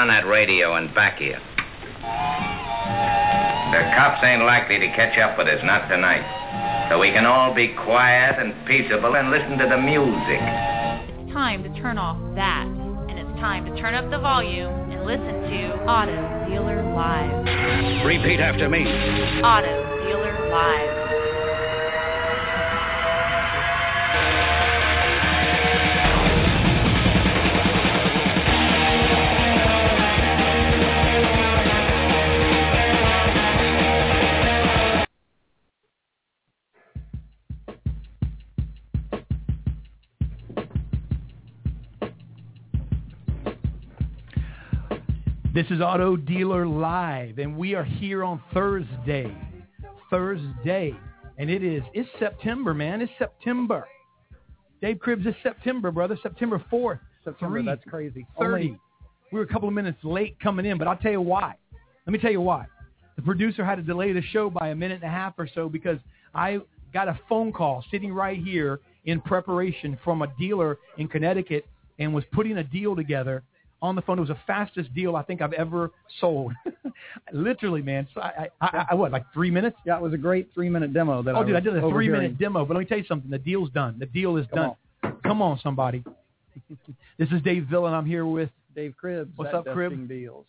down that radio and back here. The cops ain't likely to catch up with us, not tonight. So we can all be quiet and peaceable and listen to the music. It's time to turn off that. And it's time to turn up the volume and listen to Auto Dealer Live. Repeat after me. Auto Dealer Live. This is Auto Dealer Live, and we are here on Thursday, and it's September, man. It's September. Dave Cribbs, it's September, brother. September 4th. September, that's crazy. 30. Only. We were a couple of minutes late coming in, but I'll tell you why. Let me tell you why. The producer had to delay the show by a minute and a half or so because I got a phone call sitting right here in preparation from a dealer in Connecticut and was putting a deal together on the phone. It was the fastest deal I think I've ever sold. Literally, man. So I, what, like 3 minutes? Yeah, it was a great 3-minute demo. That I did a 3-minute demo. But let me tell you something. The deal's done. The deal is done. Come on, somebody. This is Dave Villa, and I'm here with Dave Cribbs. What's up, Cribbs? Deals.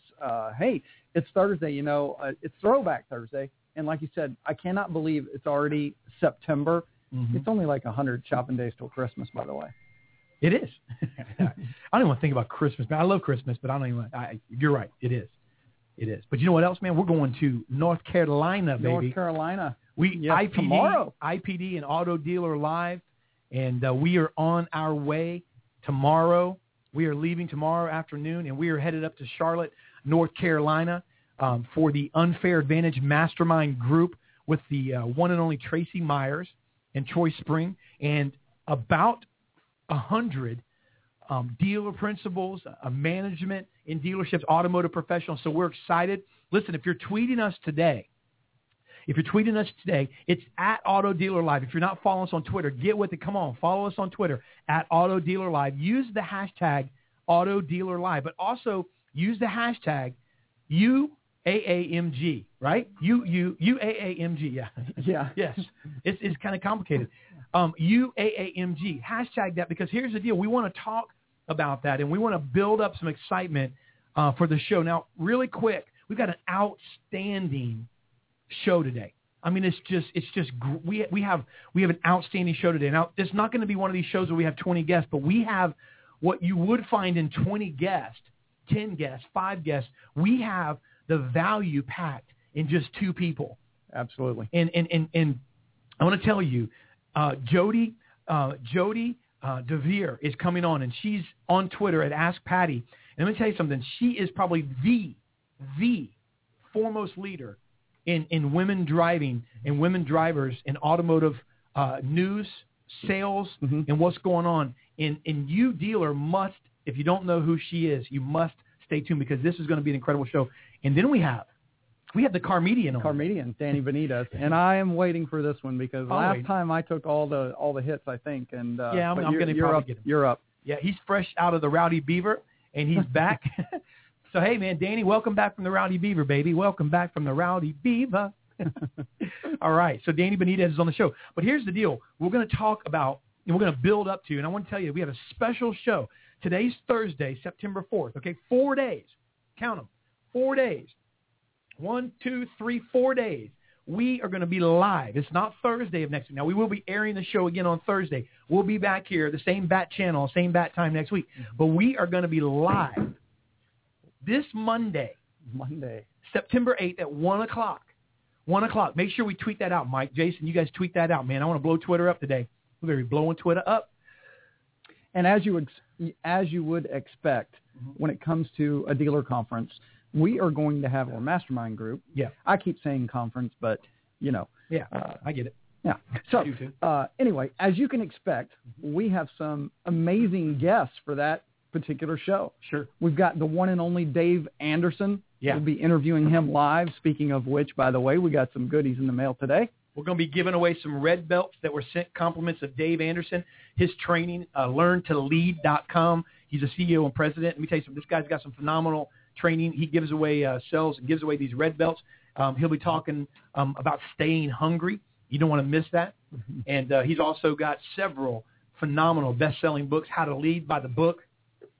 Hey, it's Thursday. You know, it's Throwback Thursday. And like you said, I cannot believe it's already September. Mm-hmm. It's only like 100 shopping days till Christmas, by the way. It is. I don't even want to think about Christmas, man. I love Christmas, but I don't even want to. You're right. It is. But you know what else, man? We're going to North Carolina, baby. North Carolina. IPD, tomorrow. IPD and Auto Dealer Live, and we are on our way tomorrow. We are leaving tomorrow afternoon, and we are headed up to Charlotte, North Carolina, for the Unfair Advantage Mastermind Group with the one and only Tracy Myers and Troy Spring, and about 100 dealer principals, management in dealerships, automotive professionals. So we're excited. Listen, if you're tweeting us today, it's at Auto Dealer Live. If you're not following us on Twitter, get with it. Come on, follow us on Twitter at Auto Dealer Live. Use the hashtag Auto Dealer Live, but also use the hashtag UAAMG, right? UAAMG, yeah. Yeah. Yes. It's kind of complicated. UAAMG, hashtag that, because here's the deal. We want to talk about that, and we want to build up some excitement for the show. Now, really quick, we've got an outstanding show today. I mean, we have an outstanding show today. Now, it's not going to be one of these shows where we have 20 guests, but we have what you would find in 20 guests, 10 guests, 5 guests. We have the value packed in just 2 people. Absolutely. And I want to tell you, Jody DeVere is coming on, and she's on Twitter at Ask Patty. And let me tell you something. She is probably the foremost leader in women driving and women drivers in automotive news, sales, mm-hmm. and what's going on. And you, dealer, must, if you don't know who she is, you must stay tuned, because this is going to be an incredible show. And then we have the Carmedian on. Carmedian, Danny Benitiz. And I am waiting for this one, because last time I took all the hits, I think. And yeah, I'm going to get him. You're up. Yeah, he's fresh out of the Rowdy Beaver, and he's back. So, hey, man, Danny, welcome back from the Rowdy Beaver, baby. Welcome back from the Rowdy Beaver. All right, so Danny Benitiz is on the show. But here's the deal. We're going to talk about, and we're going to build up to, and I want to tell you, we have a special show. Today's Thursday, September 4th, okay? 4 days. Count them. 4 days. 1, 2, 3, 4 days. We are going to be live. It's not Thursday of next week. Now, we will be airing the show again on Thursday. We'll be back here, the same bat channel, same bat time next week. But we are going to be live this Monday, September 8th at 1 o'clock. 1 o'clock. Make sure we tweet that out, Mike. Jason, you guys tweet that out, man. I want to blow Twitter up today. We're going to be blowing Twitter up. And as you would expect, when it comes to a dealer conference, we are going to have our mastermind group. Yeah. I keep saying conference, but, you know. Yeah, I get it. Yeah. So, anyway, as you can expect, we have some amazing guests for that particular show. Sure. We've got the one and only Dave Anderson. Yeah. We'll be interviewing him live, speaking of which, by the way, we got some goodies in the mail today. We're going to be giving away some red belts that were sent compliments of Dave Anderson, his training, learntolead.com. He's a CEO and president. Let me tell you something. This guy's got some phenomenal training. He gives away sells and gives away these red belts. He'll be talking about staying hungry. You don't want to miss that. And he's also got several phenomenal best-selling books, How to Lead by the Book.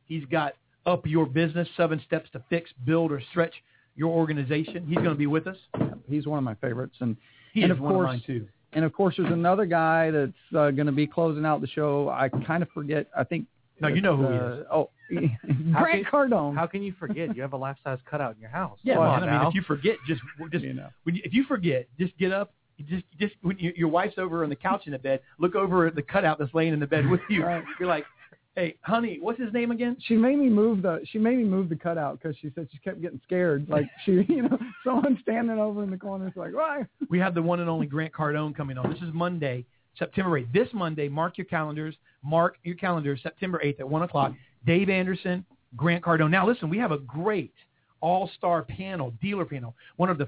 He's got Up Your Business, 7 Steps to Fix, Build, or Stretch Your Organization. He's going to be with us. He's one of my favorites. And he is one of mine, too. And, of course, there's another guy that's going to be closing out the show. I kind of forget. I think. No, you know who he is. Oh, Grant Cardone. How can you forget? You have a life-size cutout in your house. Yeah, I mean, if you forget, just you know. If you forget, just get up. Just when your wife's over on the couch in the bed, look over at the cutout that's laying in the bed with you. Right. You're like, hey, honey, what's his name again? She made me move the cutout because she said she kept getting scared. Like someone standing over in the corner is like, why? We have the one and only Grant Cardone coming on. This is Monday, September 8th. This Monday, mark your calendars, September 8th at 1:00. Dave Anderson, Grant Cardone. Now listen, we have a great all-star panel, dealer panel. One of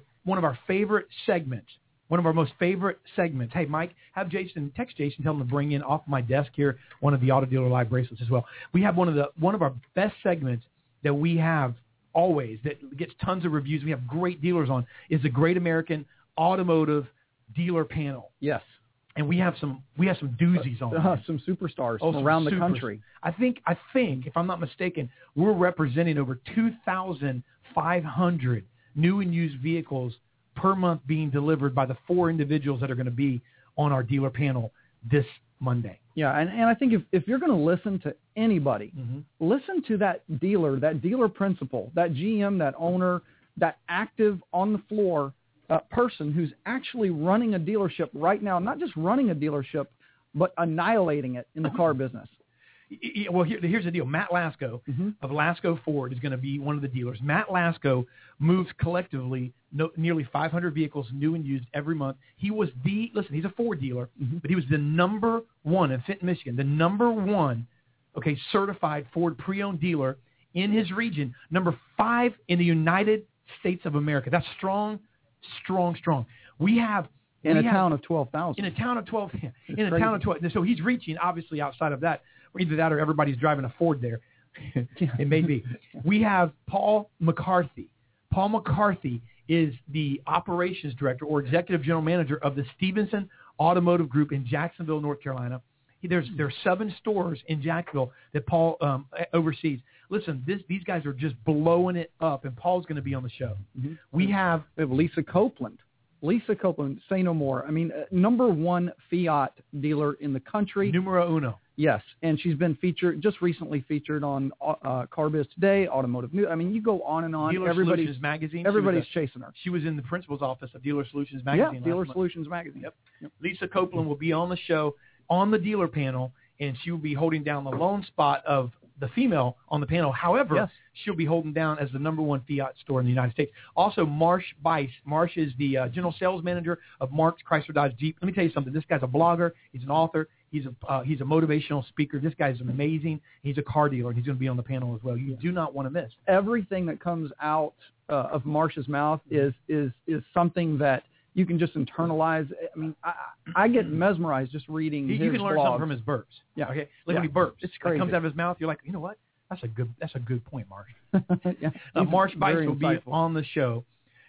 our favorite segments. One of our most favorite segments. Hey, Mike, text Jason, tell him to bring in off my desk here one of the Auto Dealer Live bracelets as well. We have one of our best segments that we have always that gets tons of reviews. We have great dealers on is the Great American Automotive Dealer Panel. Yes, and we have some doozies on some superstars from around the country. I think if I'm not mistaken, we're representing over 2,500 new and used vehicles per month being delivered by the 4 individuals that are going to be on our dealer panel this Monday. Yeah, and I think if you're going to listen to anybody, mm-hmm. listen to that dealer principal, that GM, that owner, that active on the floor person who's actually running a dealership right now, not just running a dealership, but annihilating it in the car business. Well, here's the deal. Matt Lasko mm-hmm. of Lasko Ford is going to be one of the dealers. Matt Lasko moves collectively nearly 500 vehicles new and used every month. He was he's a Ford dealer, mm-hmm. but he was the number one in Fenton, Michigan, the number one, certified Ford pre-owned dealer in his region, number 5 in the United States of America. That's strong, strong, strong. We have... In a town of 12,000. So he's reaching, obviously, outside of that. Either that or everybody's driving a Ford there. It may be. We have Paul McCarthy. Paul McCarthy is the operations director or executive general manager of the Stevenson Automotive Group in Jacksonville, North Carolina. There's 7 stores in Jacksonville that Paul oversees. Listen, these guys are just blowing it up, and Paul's going to be on the show. Mm-hmm. We have Lisa Copeland. Lisa Copeland, say no more. I mean, number 1 Fiat dealer in the country. Numero uno. Yes, and she's been just recently featured on CarBiz Today, Automotive News. I mean, you go on and on. Dealer Solutions Magazine. Everybody's chasing her. She was in the principal's office of Dealer Solutions Magazine. Yeah, Dealer Solutions Magazine. Yep. Lisa Copeland will be on the show on the dealer panel, and she will be holding down the lone spot of the female on the panel. However, yes. She'll be holding down as the number 1 Fiat store in the United States. Also, Marsh Buice. Marsh is the general sales manager of Mark's Chrysler Dodge Jeep. Let me tell you something. This guy's a blogger. He's an author. He's a motivational speaker. This guy's amazing. He's a car dealer, and he's going to be on the panel as well. You do not want to miss. Everything that comes out of Marsh's mouth is something that you can just internalize. I mean, I get mesmerized just reading his blogs. You can learn something from his burps. Yeah. Okay. Like when he burps. It's crazy. It comes out of his mouth. You're like, you know what? That's a good point, Marsh. Yeah. Marsh Buice will be on the show.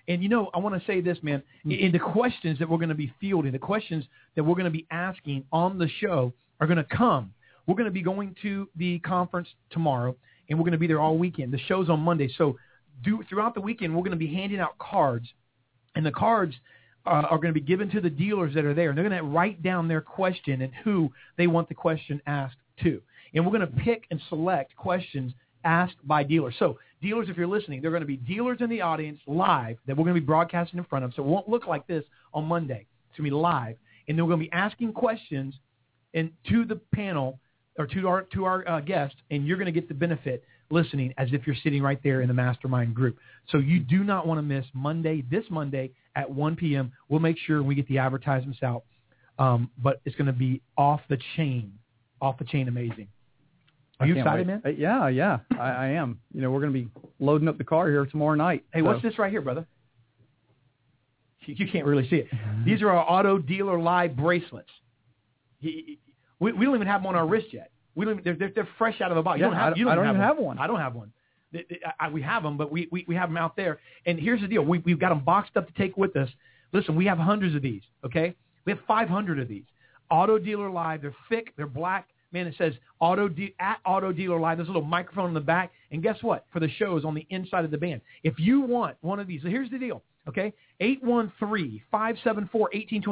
And, I want to say this, man. In the questions that we're going to be fielding, the questions that we're going to be asking on the show are going to come. We're going to be going to the conference tomorrow, and we're going to be there all weekend. The show's on Monday. So throughout the weekend, we're going to be handing out cards, and the cards are going to be given to the dealers that are there. And they're going to write down their question and who they want the question asked to. And we're going to pick and select questions asked by dealers. So dealers, if you're listening, there are going to be dealers in the audience live that we're going to be broadcasting in front of. So it won't look like this on Monday. It's going to be live. And then we're going to be asking questions to the panel or to our guests, and you're going to get the benefit listening as if you're sitting right there in the mastermind group. So you do not want to miss this Monday at 1 p.m. We'll make sure we get the advertisements out, but it's going to be off the chain amazing. Are you excited, man? Yeah, I am. We're going to be loading up the car here tomorrow night. Hey, so. What's this right here, brother? You can't really see it. These are our Auto Dealer Live bracelets. We don't even have them on our wrist yet. They're fresh out of the box. You don't have one. I don't have one. We have them, but we have them out there. And here's the deal. We've got them boxed up to take with us. Listen, we have hundreds of these, okay? We have 500 of these. Auto Dealer Live. They're thick. They're black. Man, it says at Auto Dealer Live. There's a little microphone in the back. And guess what? For the shows on the inside of the band. If you want one of these, here's the deal, okay? 813-574-1820.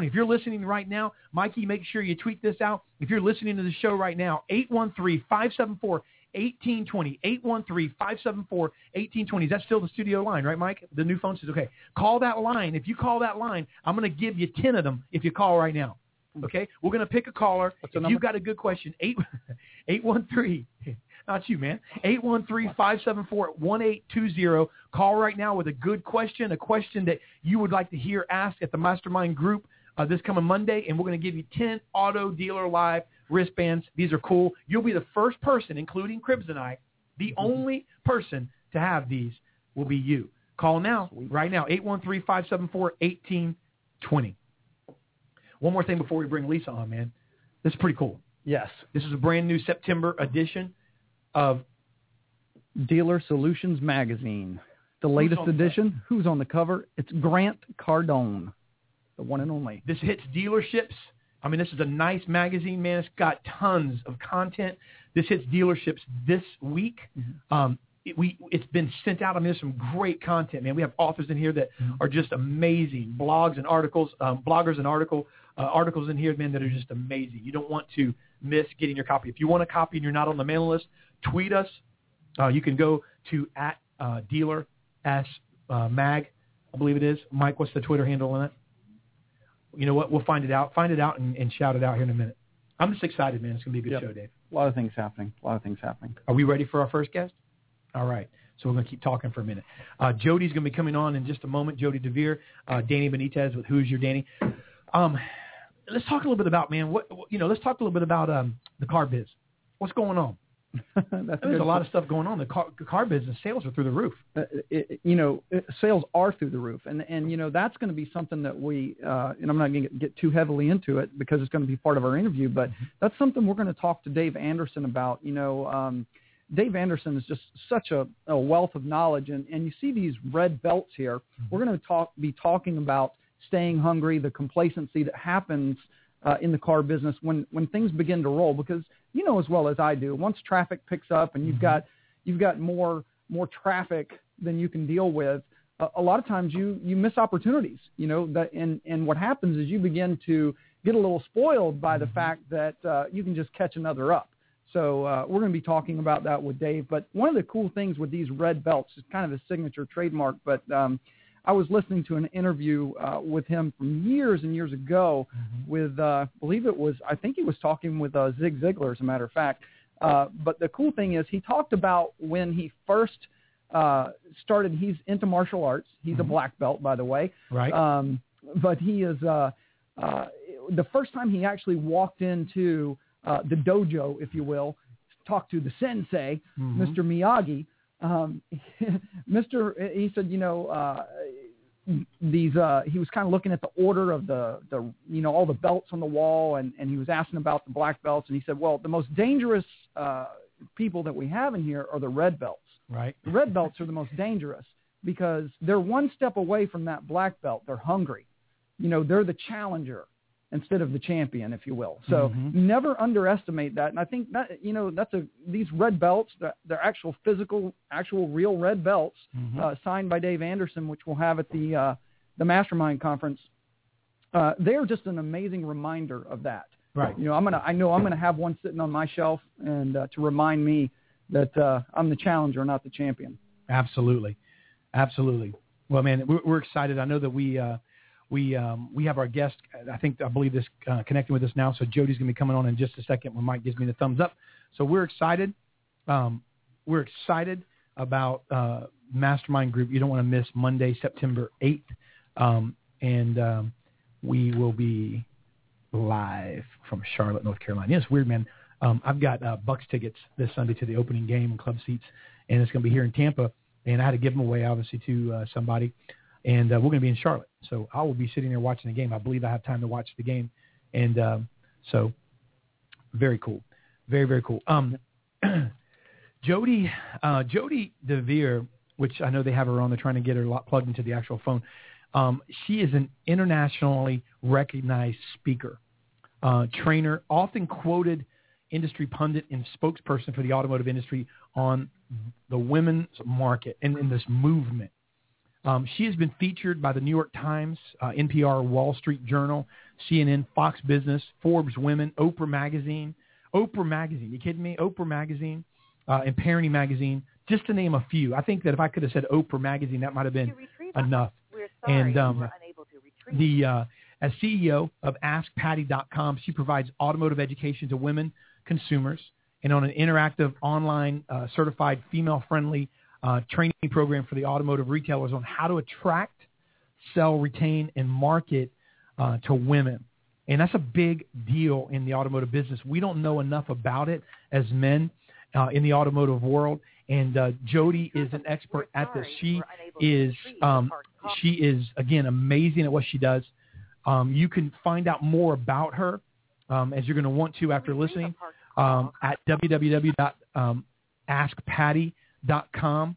If you're listening right now, Mikey, make sure you tweet this out. If you're listening to the show right now, 813-574-1820. 813-574-1820. That's still the studio line, right, Mike? The new phone says, okay, call that line. If you call that line, I'm going to give you 10 of them if you call right now. Okay? We're going to pick a caller. What's the number? If you've got a good question, 813. Not you, man. 813-574-1820. Call right now with a good question, a question that you would like to hear asked at the Mastermind Group this coming Monday, and we're going to give you 10 Auto Dealer Live wristbands. These are cool. You'll be the first person, including Cribs and I, the only person to have these will be you. Call now, right now, 813-574-1820. One more thing before we bring Lisa on, man. This is pretty cool. Yes. This is a brand new September edition of Dealer Solutions Magazine. The latest edition. Who's on the cover? It's Grant Cardone, the one and only. This hits dealerships. I mean, this is a nice magazine, man. It's got tons of content. This hits dealerships this week. It's been sent out. I mean, there's some great content, man. We have authors in here that are just amazing. Blogs and articles, bloggers and articles in here, man, that are just amazing. You don't want to miss getting your copy. If you want a copy and you're not on the mailing list, tweet us. You can go to @DealerSMag, I believe it is. Mike, what's the Twitter handle on that? You know what? We'll find it out. Find it out and shout it out here in a minute. I'm just excited, man. It's going to be a good show, Dave. A lot of things happening. Are we ready for our first guest? All right. So we're going to keep talking for a minute. Jody's going to be coming on in just a moment. Jody DeVere, Danny Benitiz with Who's Your Danny. Let's talk a little bit about, man, the car biz. What's going on? There's a lot of stuff going on. The car business sales are through the roof. Sales are through the roof. And you know, that's going to be something that we, and I'm not going to get too heavily into it because it's going to be part of our interview, but that's something we're going to talk to Dave Anderson about. Dave Anderson is just such a wealth of knowledge. And you see these red belts here. We're going to be talking about staying hungry, the complacency that happens in the car business when things begin to roll, because you know as well as I do, once traffic picks up and you've got more traffic than you can deal with, a lot of times you miss opportunities, and what happens is you begin to get a little spoiled by the fact that you can just catch another up. So we're going to be talking about that with Dave. But one of the cool things with these red belts is kind of a signature trademark, but I was listening to an interview with him from years and years ago with, he was talking with Zig Ziglar, as a matter of fact. But the cool thing is he talked about when he first started, he's into martial arts. He's a black belt, by the way. Right. But he is, the first time he actually walked into the dojo, if you will, talked to the sensei, Mr. Miyagi. He said, he was kind of looking at the order of the all the belts on the wall, and he was asking about the black belts, and he said, well, the most dangerous people that we have in here are the red belts. Right. The red belts are the most dangerous because they're one step away from that black belt. They're hungry. They're the challenger instead of the champion, if you will. So never underestimate that. And I think that, these red belts, they're actual physical, real red belts signed by Dave Anderson, which we'll have at the Mastermind Conference. They're just an amazing reminder of that. Right. I know I'm going to have one sitting on my shelf and to remind me that I'm the challenger, not the champion. Absolutely. Well, man, we're excited. I know that we have our guest, I believe this connecting with us now. So Jody's going to be coming on in just a second when Mike gives me the thumbs up. So we're excited. We're excited about Mastermind Group. You don't want to miss Monday, September 8th. And we will be live from Charlotte, North Carolina. It's weird, man. I've got Bucks tickets this Sunday to the opening game and club seats, and it's going to be here in Tampa. And I had to give them away, obviously, to somebody. And we're going to be in Charlotte. So I will be sitting there watching the game. I believe I have time to watch the game. And so very cool. Very, very cool. Jody DeVere, which I know they have her on. They're trying to get her plugged into the actual phone. She is an internationally recognized speaker, trainer, often quoted industry pundit and spokesperson for the automotive industry on the women's market and in this movement. She has been featured by the New York Times, NPR, Wall Street Journal, CNN, Fox Business, Forbes Women, Oprah Magazine. Oprah Magazine, you kidding me? Oprah Magazine and Parenting Magazine, just to name a few. I think that if I could have said Oprah Magazine, that might have been enough. We're sorry, and we're unable to retrieve. As CEO of AskPatty.com, she provides automotive education to women consumers, and on an interactive, online, certified, female-friendly training program for the automotive retailers on how to attract, sell, retain, and market to women. And that's a big deal in the automotive business. We don't know enough about it as men in the automotive world. And Jody is an expert at this. She is again, amazing at what she does. You can find out more about her, as you're going to want to after listening, at www.askpatty.com.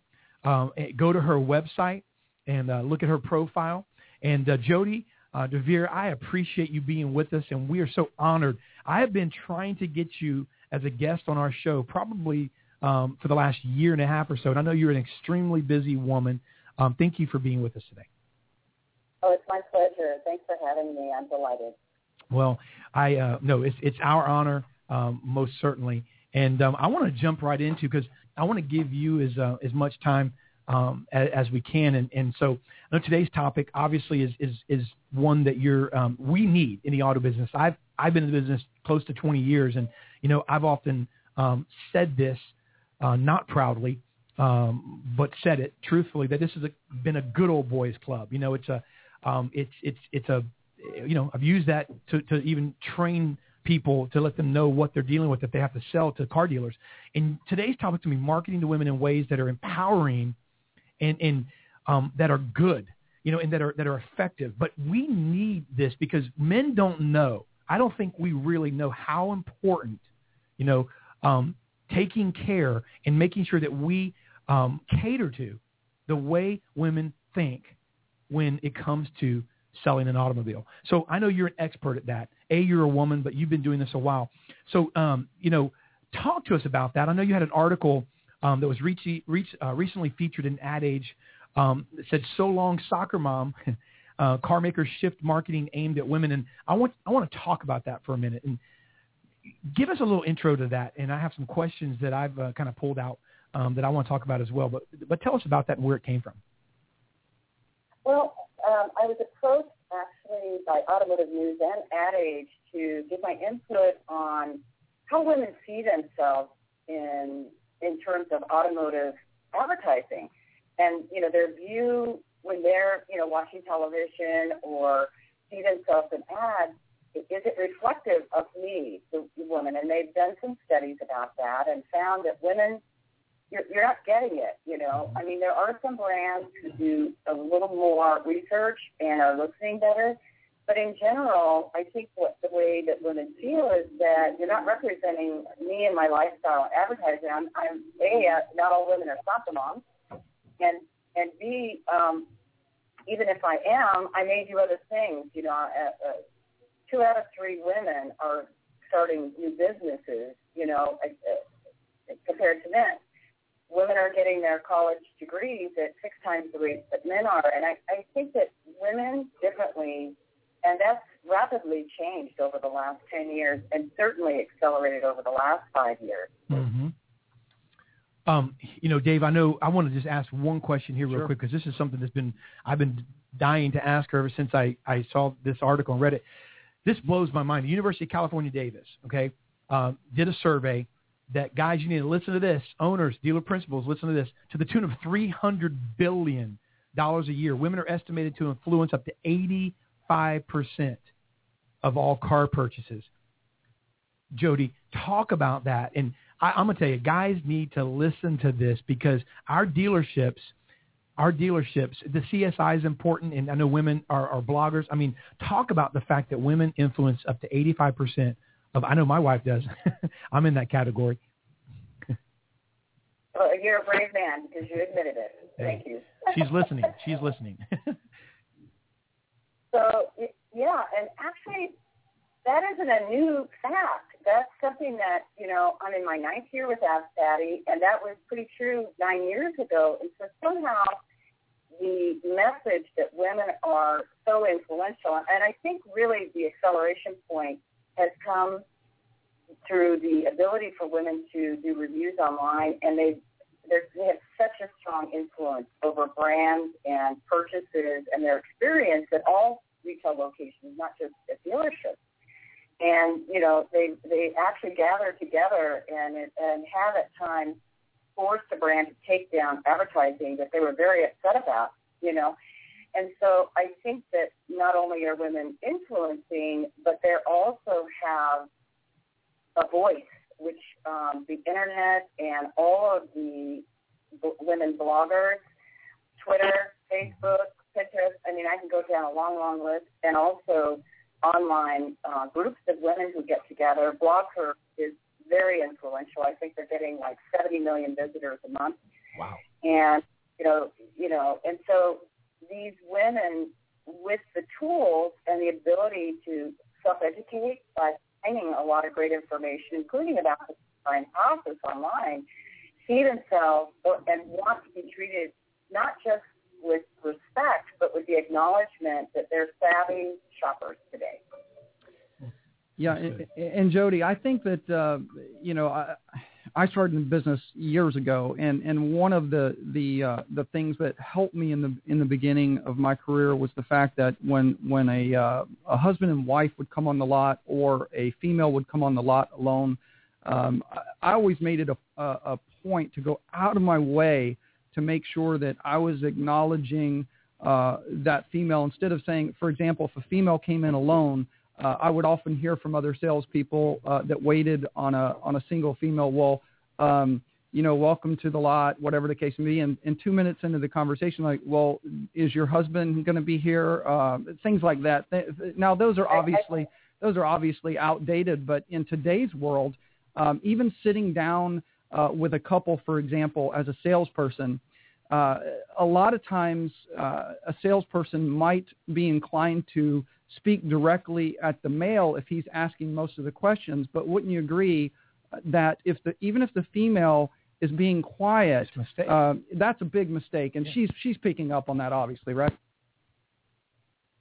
Go to her website and look at her profile. And Jody DeVere, I appreciate you being with us, and we are so honored. I have been trying to get you as a guest on our show probably for the last year and a half or so, and I know you're an extremely busy woman. Thank you for being with us today. Oh, it's my pleasure. Thanks for having me. I'm delighted. Well, I no, it's our honor, most certainly. And I want to jump right into, because I want to give you as much time as we can. And so I know today's topic obviously is one that you're we need in the auto business. I've been in the business close to 20 years, and you know I've often said this not proudly, but said it truthfully, that this has been a good old boys club. You know, it's a you know, I've used that to even train people to let them know what they're dealing with, that they have to sell to car dealers. And today's topic to me, marketing to women in ways that are empowering and that are good, you know, and that are effective. But we need this because men don't know. I don't think we really know how important, you know, taking care and making sure that we cater to the way women think when it comes to selling an automobile. So I know you're an expert at that. You're a woman, but you've been doing this a while. So, you know, talk to us about that. I know you had an article that was recently featured in Ad Age that said, "So long, soccer mom, car makers shift marketing aimed at women." And I want to talk about that for a minute. And give us a little intro to that. And I have some questions that I've kind of pulled out that I want to talk about as well. But tell us about that and where it came from. Well, I was approached actually by Automotive News and Ad Age to give my input on how women see themselves in terms of automotive advertising, and you know their view when they're you know watching television or see themselves in ads. Is it reflective of me, the woman? And they've done some studies about that and found that women. You're not getting it, you know. I mean, there are some brands who do a little more research and are listening better. But in general, I think what the way that women feel is that you're not representing me and my lifestyle advertising. I'm A, not all women are soccer moms. And B, even if I am, I may do other things. You know, 2 out of 3 women are starting new businesses, you know, compared to men. Women are getting their college degrees at 6 times the rate that men are. And I think that women differently, and that's rapidly changed over the last 10 years and certainly accelerated over the last 5 years. Mm-hmm. You know, Dave, I know I want to just ask one question here real quick, because this is something that's been, I've been dying to ask her ever since I saw this article and read it. This blows my mind. The University of California, Davis, okay, did a survey that, guys, you need to listen to this, owners, dealer principals, listen to this, to the tune of $300 billion a year. Women are estimated to influence up to 85% of all car purchases. Jody, talk about that. And I'm going to tell you, guys need to listen to this, because our dealerships, the CSI is important, and I know women are bloggers. I mean, talk about the fact that women influence up to 85%. I know my wife does. I'm in that category. Well, you're a brave man because you admitted it. Thank you. She's listening. She's listening. So, yeah, and actually that isn't a new fact. That's something that, you know, I'm in my 9th year with Ask Patty, and that was pretty true 9 years ago. And so somehow the message that women are so influential, and I think really the acceleration point has come through the ability for women to do reviews online, and they have such a strong influence over brands and purchases and their experience at all retail locations, not just at dealerships. And, you know, they actually gather together and have at times forced the brand to take down advertising that they were very upset about, you know. And so I think that not only are women influencing, but they also have a voice, which the Internet and all of the women bloggers, Twitter, Facebook, Pinterest, I mean, I can go down a long, long list, and also online groups of women who get together. Blogger is very influential. I think they're getting like 70 million visitors a month. Wow. And, you know, and so these women with the tools and the ability to self-educate by finding a lot of great information, including about the design process online, see themselves and want to be treated not just with respect, but with the acknowledgement that they're savvy shoppers today. Yeah, and Jody, I think that, you know, I started in business years ago, and one of the things that helped me in the beginning of my career was the fact that when a husband and wife would come on the lot, or a female would come on the lot alone, I always made it a point to go out of my way to make sure that I was acknowledging that female. Instead of saying, for example, if a female came in alone, I would often hear from other salespeople that waited on a single female, well, you know, welcome to the lot, whatever the case may be. And 2 minutes into the conversation, like, well, is your husband going to be here? Things like that. Now, those are obviously outdated, but in today's world, even sitting down with a couple, for example, as a salesperson, a lot of times a salesperson might be inclined to speak directly at the male if he's asking most of the questions, but wouldn't you agree that even if the female is being quiet, that's a big mistake, and yeah. She's picking up on that, obviously, right?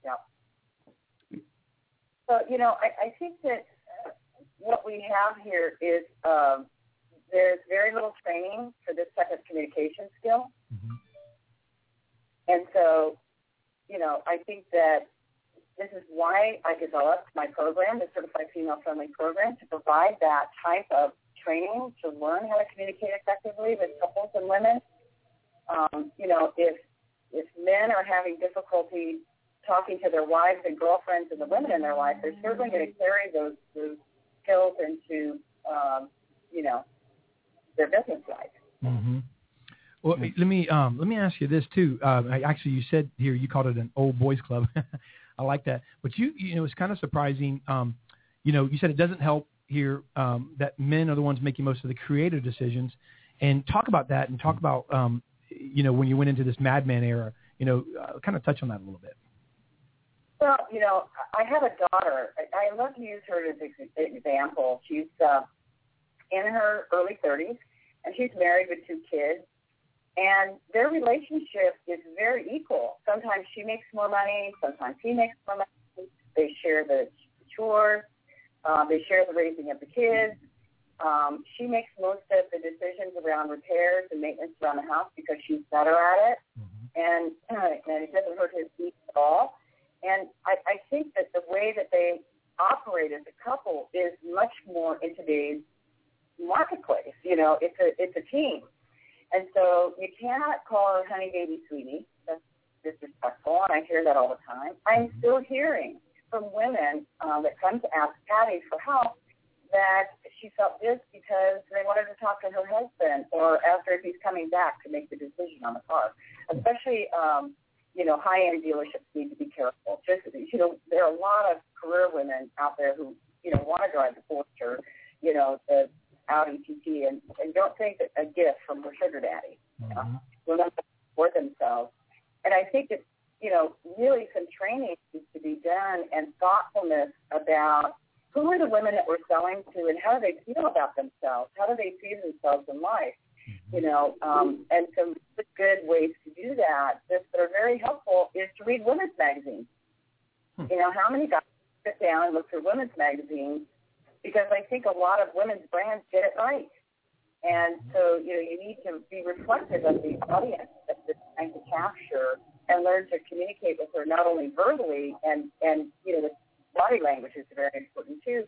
Yeah. So, you know, I think that what we have here is there's very little training for this type of communication skill. Mm-hmm. And so, you know, I think that this is why I developed my program, the Certified Female Friendly Program, to provide that type of training to learn how to communicate effectively with couples and women. You know, if men are having difficulty talking to their wives and girlfriends and the women in their life, they're certainly going to carry those skills into, you know, their business life. Mm-hmm. Well, let me ask you this too. Actually, you said here you called it an old boys club. I like that, but you know, it's kind of surprising. You know, you said it doesn't help here that men are the ones making most of the creative decisions. And talk about that, and talk about you know, when you went into this madman era. You know, kind of touch on that a little bit. Well, you know, I have a daughter. I love to use her as an example. She's in her early 30s, and she's married with 2 kids. And their relationship is very equal. Sometimes she makes more money. Sometimes he makes more money. They share the chores. They share the raising of the kids. She makes most of the decisions around repairs and maintenance around the house because she's better at it. Mm-hmm. And it doesn't hurt his feet at all. And I think that the way that they operate as a couple is much more in today's marketplace. You know, it's a team. And so you cannot call her honey baby sweetie. That's disrespectful, and I hear that all the time. I'm still hearing from women that come to ask Patty for help that she felt this because they wanted to talk to her husband or after if he's coming back to make the decision on the car. Especially, you know, high-end dealerships need to be careful. Just, you know, there are a lot of career women out there who, you know, want to drive the Forester, you know, the out EPT, and don't think that a gift from her sugar daddy. You know? They're not for themselves. And I think it's, you know, really some training needs to be done and thoughtfulness about who are the women that we're selling to and how do they feel about themselves? How do they see themselves in life? You know, and some good ways to do that that are very helpful is to read women's magazines. You know, how many guys sit down and look through women's magazines? Because I think a lot of women's brands get it right. And so, you know, you need to be reflective of the audience that you're trying to capture and learn to communicate with her not only verbally and you know, with body language is very important too,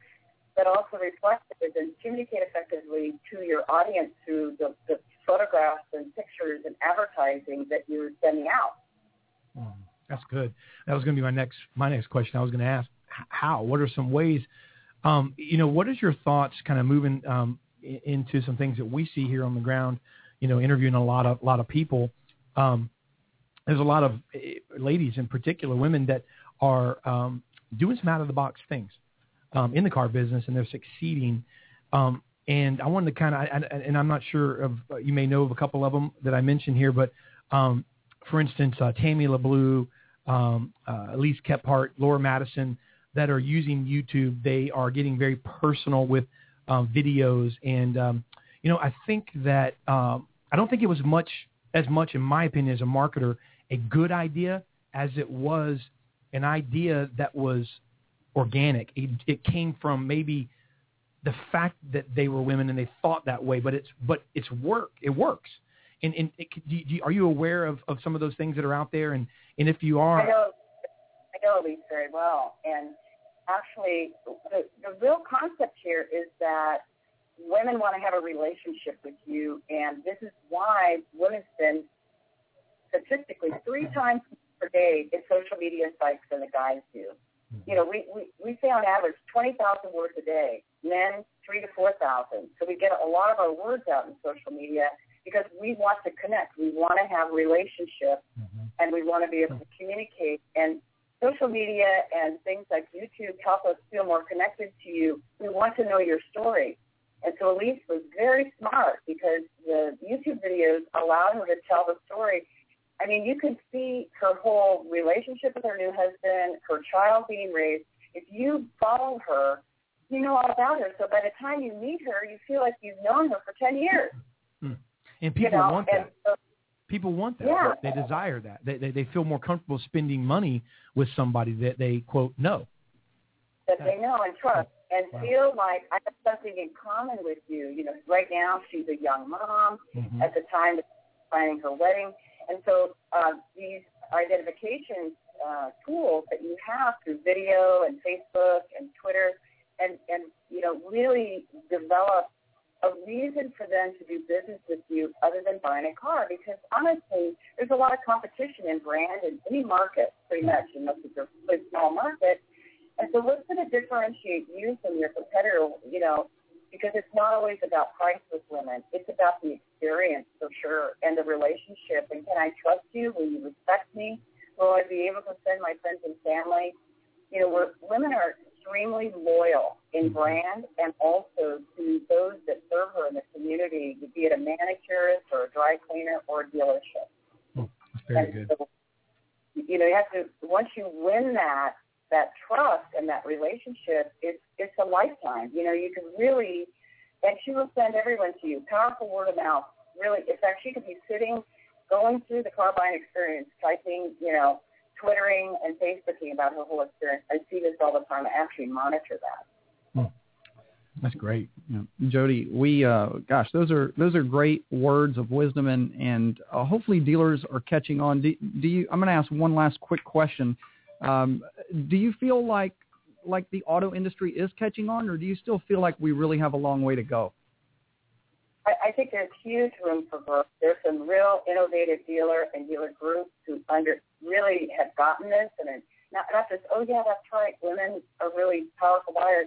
but also reflective and communicate effectively to your audience through the photographs and pictures and advertising that you're sending out. That's good. That was going to be my next question. I was going to ask how, what are some ways, you know, what is your thoughts kind of moving into some things that we see here on the ground, you know, interviewing a lot of people. There's a lot of ladies in particular, women that are doing some out-of-the-box things in the car business, and they're succeeding. And I wanted to kind of, and I'm not sure of, you may know of a couple of them that I mentioned here, but for instance, Tammy LeBlue, Elise Kephart, Laura Madison, that are using YouTube. They are getting very personal with videos. And, you know, I think that, I don't think it was as much in my opinion as a marketer, a good idea as it was an idea that was organic. It came from maybe the fact that they were women and they thought that way, but it's work. It works. And are you aware of some of those things that are out there? And if you are, I know Elise very well. And actually, the real concept here is that women want to have a relationship with you, and this is why women spend statistically 3 times per day in social media sites than the guys do. You know, we say on average 20,000 words a day, men 3,000 to 4,000. So we get a lot of our words out in social media because we want to connect. We want to have relationships, and we want to be able to communicate. And social media and things like YouTube help us feel more connected to you. We want to know your story. And so Elise was very smart because the YouTube videos allowed her to tell the story. I mean, you could see her whole relationship with her new husband, her child being raised. If you follow her, you know all about her. So by the time you meet her, you feel like you've known her for 10 years. And people want that. People want that. Yeah. They desire that. They feel more comfortable spending money with somebody that they, quote, know. That they know and trust and feel like I have something in common with you. You know, right now she's a young mom at the time of planning her wedding. And so these identification tools that you have through video and Facebook and Twitter and you know, really develop a reason for them to do business with you other than buying a car, because honestly, there's a lot of competition in brand in any market, pretty much, unless it's a really small market. And so what's going to differentiate you from your competitor, you know, because it's not always about price with women. It's about the experience, for sure, and the relationship. And can I trust you? Will you respect me? Will I be able to send my friends and family? You know, women are extremely loyal in brand and also to those that serve her in the community, be it a manicurist or a dry cleaner or a dealership. That's very good. So, you know, you have to, once you win that trust and that relationship, it's a lifetime. You know, you can really, and she will send everyone to you. Powerful word of mouth. Really, in fact, she could be sitting, going through the car buying experience, typing, you know, Twittering and Facebooking about her whole experience. I see this all the time. I actually monitor that. That's great. Yeah. Jody, those are great words of wisdom, and hopefully dealers are catching on. Do you, I'm going to ask one last quick question. Do you feel like the auto industry is catching on, or do you still feel like we really have a long way to go? I think there's huge room for growth. There's some real innovative dealer and dealer groups who really have gotten this, and not just, oh, yeah, that's right, women are really powerful buyers,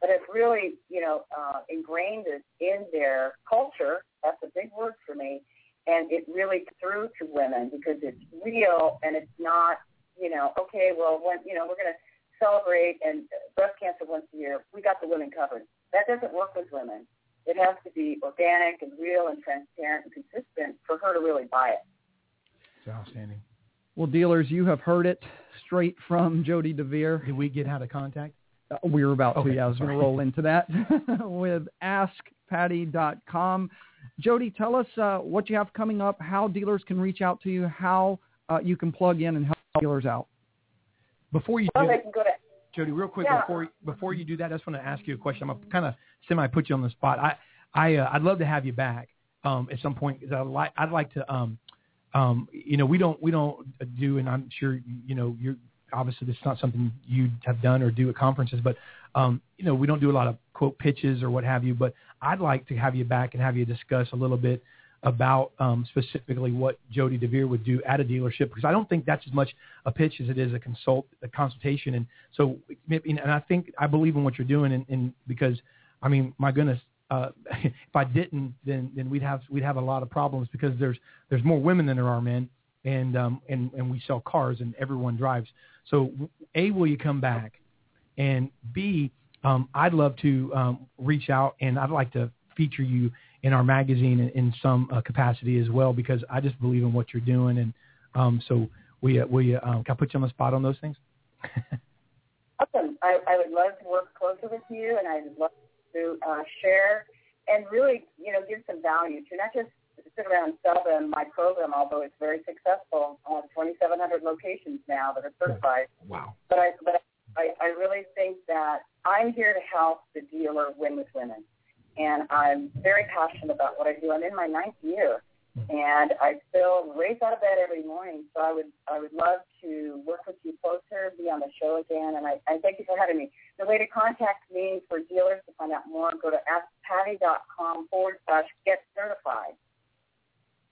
but have really, you know, ingrained this in their culture. That's a big word for me. And it really threw to women because it's real and it's not, you know, okay, well, when, you know, we're going to celebrate and breast cancer once a year. We got the women covered. That doesn't work with women. It has to be organic and real and transparent and consistent for her to really buy it. It's outstanding. Well, dealers, you have heard it straight from Jody DeVere. Did we get out of contact? We were about to. Yeah, I was going to roll into that with AskPatty.com. Jody, tell us what you have coming up, how dealers can reach out to you, how you can plug in and help dealers out. Before you do that, Jody, real quick, before you do that, I just want to ask you a question. I'm kind of semi-put you on the spot. I'd love to have you back at some point, because I'd like to, we don't do, and I'm sure, you're obviously this is not something you have done or do at conferences, but, we don't do a lot of quote pitches or what have you, but I'd like to have you back and have you discuss a little bit about specifically what Jody DeVere would do at a dealership, because I don't think that's as much a pitch as it is a consultation. And so, and I believe in what you're doing, and because, I mean, my goodness, if I didn't, then we'd have a lot of problems, because there's more women than there are men, and we sell cars and everyone drives. So A, will you come back? And B, I'd love to reach out, and I'd like to feature you in our magazine in some capacity as well, because I just believe in what you're doing. And so will you can I put you on the spot on those things? Awesome. I would love to work closer with you, and I would love to share and really, give some value to not just sit around and sell them my program, although it's very successful. 2,700 locations now that are certified. Wow. But I really think that I'm here to help the dealer win with women. And I'm very passionate about what I do. I'm in my 9th year, and I still race out of bed every morning. So I would love to work with you closer, be on the show again, and I thank you for having me. The way to contact me for dealers to find out more, go to AskPatty.com/get certified.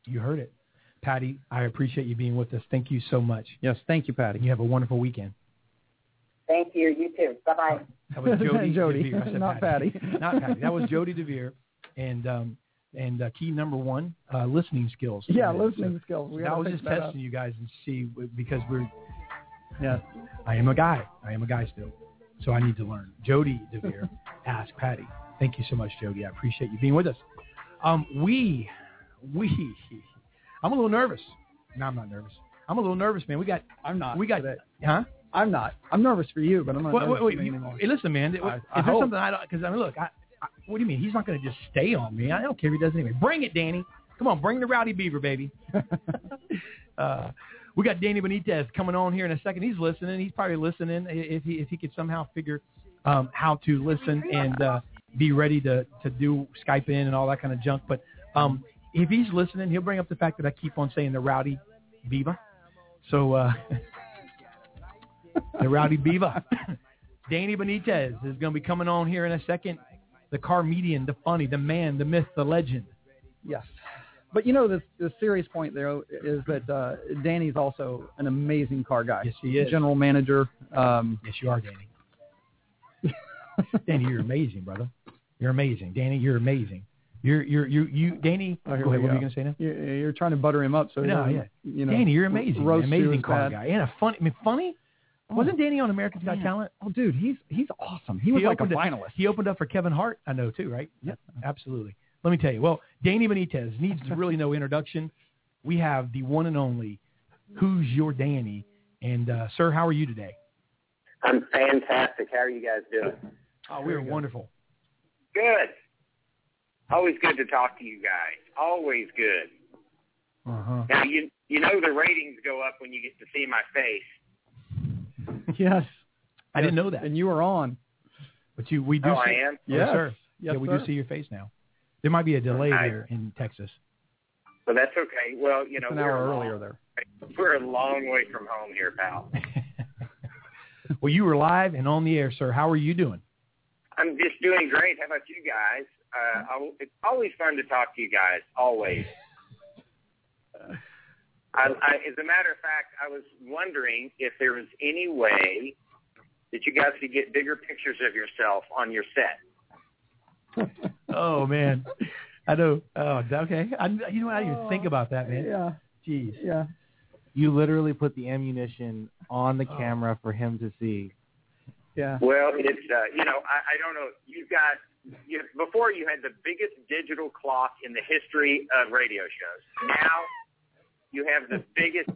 You heard it. Patty, I appreciate you being with us. Thank you so much. Yes, thank you, Patty. You have a wonderful weekend. Thank you. You too. Bye-bye. That was Jody DeVere. I said not Patty. Not Patty. That was Jody DeVere. And key number one, listening skills. Yeah, listening skills. I was just testing you guys and see, because I am a guy still, so I need to learn. Jody DeVere, Ask Patty. Thank you so much, Jody. I appreciate you being with us. I'm a little nervous. No, I'm not nervous. I'm a little nervous, man. I'm not. I'm nervous for you, but I'm not nervous for you anymore. Hey, listen, man. Is there something I don't? Because I mean, look. What do you mean? He's not going to just stay on me. I don't care if he does anyway. Bring it, Danny. Come on, bring the Rowdy Beaver, baby. We got Danny Benitiz coming on here in a second. He's listening. He's probably listening if he could somehow figure how to listen and be ready to do Skype in and all that kind of junk. But if he's listening, he'll bring up the fact that I keep on saying the Rowdy Beaver. So. The Rowdy Beaver. Danny Benitiz is going to be coming on here in a second. The car median, the funny, the man, the myth, the legend. Yes. But the serious point there is that Danny's also an amazing car guy. Yes, he is. General manager. Yes, you are, Danny. Danny, you're amazing, brother. You're amazing. Danny, you're amazing. You Danny, go ahead, what are you going to say now? You're trying to butter him up. So Danny, you're amazing. Amazing car guy. And a funny? Wasn't Danny on America's Got Talent? Oh, dude, he's awesome. He was like a finalist. He opened up for Kevin Hart, I know, too, right? Yep, absolutely. Let me tell you. Well, Danny Benitiz needs really no introduction. We have the one and only Who's Your Danny. And, sir, how are you today? I'm fantastic. How are you guys doing? Oh, we're wonderful. Good. Always good to talk to you guys. Always good. Uh-huh. Now, you know the ratings go up when you get to see my face. Yes. I didn't know that. And you were on. But we do see. I am? Yes. Oh, sir. Yes, we do see your face now. There might be a delay there in Texas. But that's okay. Well, it's an hour earlier there. We're a long way from home here, pal. Well, you were live and on the air, sir. How are you doing? I'm just doing great. How about you guys? It's always fun to talk to you guys, always. As a matter of fact, I was wondering if there was any way that you guys could get bigger pictures of yourself on your set. Oh, man. I know. Oh, okay. I didn't even think about that, man. Yeah. Jeez. Yeah. You literally put the ammunition on the camera for him to see. Yeah. Well, it's I don't know. You've got before you had the biggest digital clock in the history of radio shows. Now you have the biggest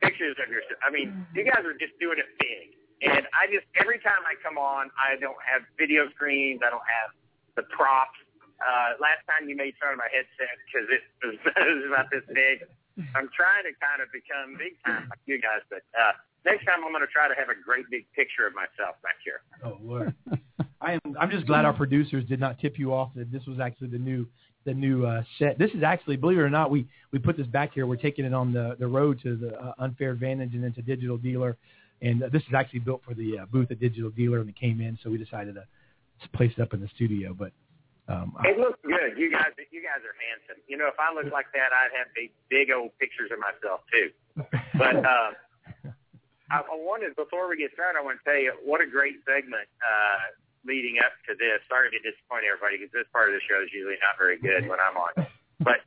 pictures of yourself. I mean, you guys are just doing it big. And I just, every time I come on, I don't have video screens. I don't have the props. Last time you made fun of my headset because it was about this big. I'm trying to kind of become big time like you guys, but next time I'm going to try to have a great big picture of myself back here. Oh, Lord. I'm just glad our producers did not tip you off that this was actually the new set. This is actually, believe it or not, we put this back here. We're taking it on the road to the Unfair Advantage and into Digital Dealer. And this is actually built for the booth at Digital Dealer, and it came in, so we decided to place it up in the studio. But it looks good. You guys are handsome. You know, if I looked like that, I'd have big old pictures of myself too. But I wanted, before we get started, I want to tell you what a great segment leading up to this. Sorry to disappoint everybody because this part of the show is usually not very good when I'm on. But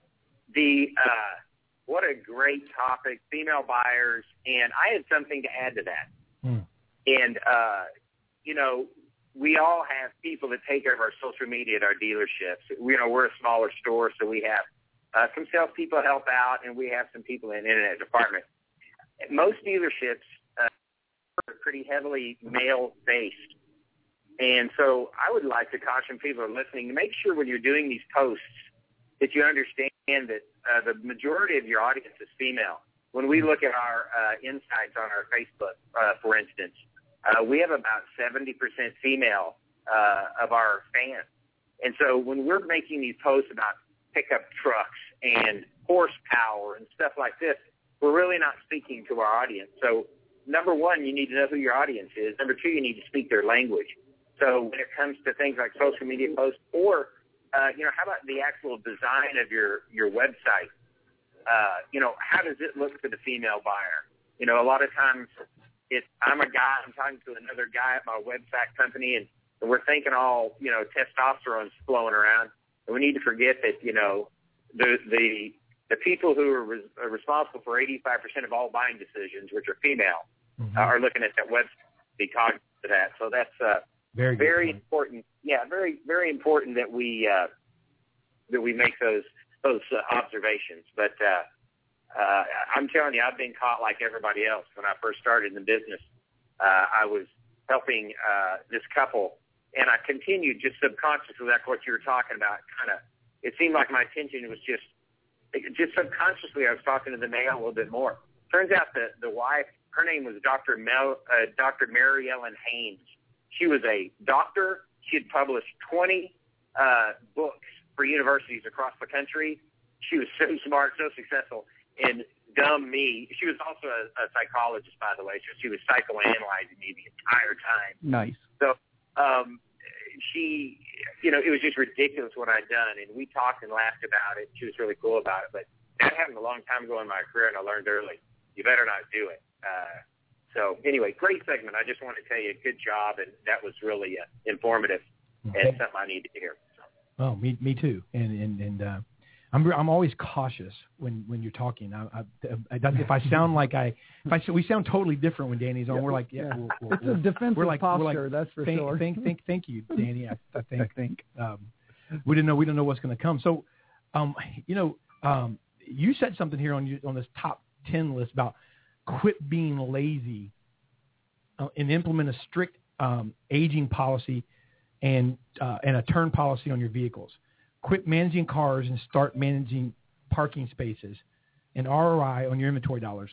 what a great topic, female buyers, and I had something to add to that. Mm. And, you know, we all have people that take care of our social media at our dealerships. You know, we're a smaller store, so we have some salespeople help out, and we have some people in the Internet department. Most dealerships are pretty heavily male-based. And so I would like to caution people who are listening to make sure when you're doing these posts that you understand that the majority of your audience is female. When we look at our insights on our Facebook, for instance, we have about 70% female of our fans. And so when we're making these posts about pickup trucks and horsepower and stuff like this, we're really not speaking to our audience. So number one, you need to know who your audience is. Number two, you need to speak their language. So when it comes to things like social media posts or you know, how about the actual design of your website? You know, how does it look to the female buyer? You know, a lot of times it's I'm a guy, I'm talking to another guy at my website company, and we're thinking all, you know, testosterone's flowing around. And we need to forget that, you know, the people who are responsible for 85% of all buying decisions, which are female, are looking at that website to be cognizant of that. So that's very important. Yeah, very, very important that we make those observations. But I'm telling you, I've been caught like everybody else. When I first started in the business, I was helping this couple, and I continued just subconsciously, like what you were talking about. Kind of, it seemed like my attention was just subconsciously, I was talking to the male a little bit more. Turns out the wife, her name was Dr. Mary Ellen Haynes. She was a doctor. She had published 20 books for universities across the country. She was so smart, so successful, and dumb me. She was also a psychologist, by the way, so she was psychoanalyzing me the entire time. Nice. So she, you know, it was just ridiculous what I'd done, and we talked and laughed about it. She was really cool about it, but that happened a long time ago in my career, and I learned early, you better not do it. So anyway, great segment. I just want to tell you, good job, and that was really informative and something I needed to hear. So. Oh, me too. And I'm always cautious when you're talking. If we sound totally different when Danny's on. We're like, it's a defensive posture. That's for sure. Thank you, Danny. I think we don't know what's going to come. So, you said something here on this top 10 list about. Quit being lazy and implement a strict aging policy and a turn policy on your vehicles. Quit managing cars and start managing parking spaces and ROI on your inventory dollars.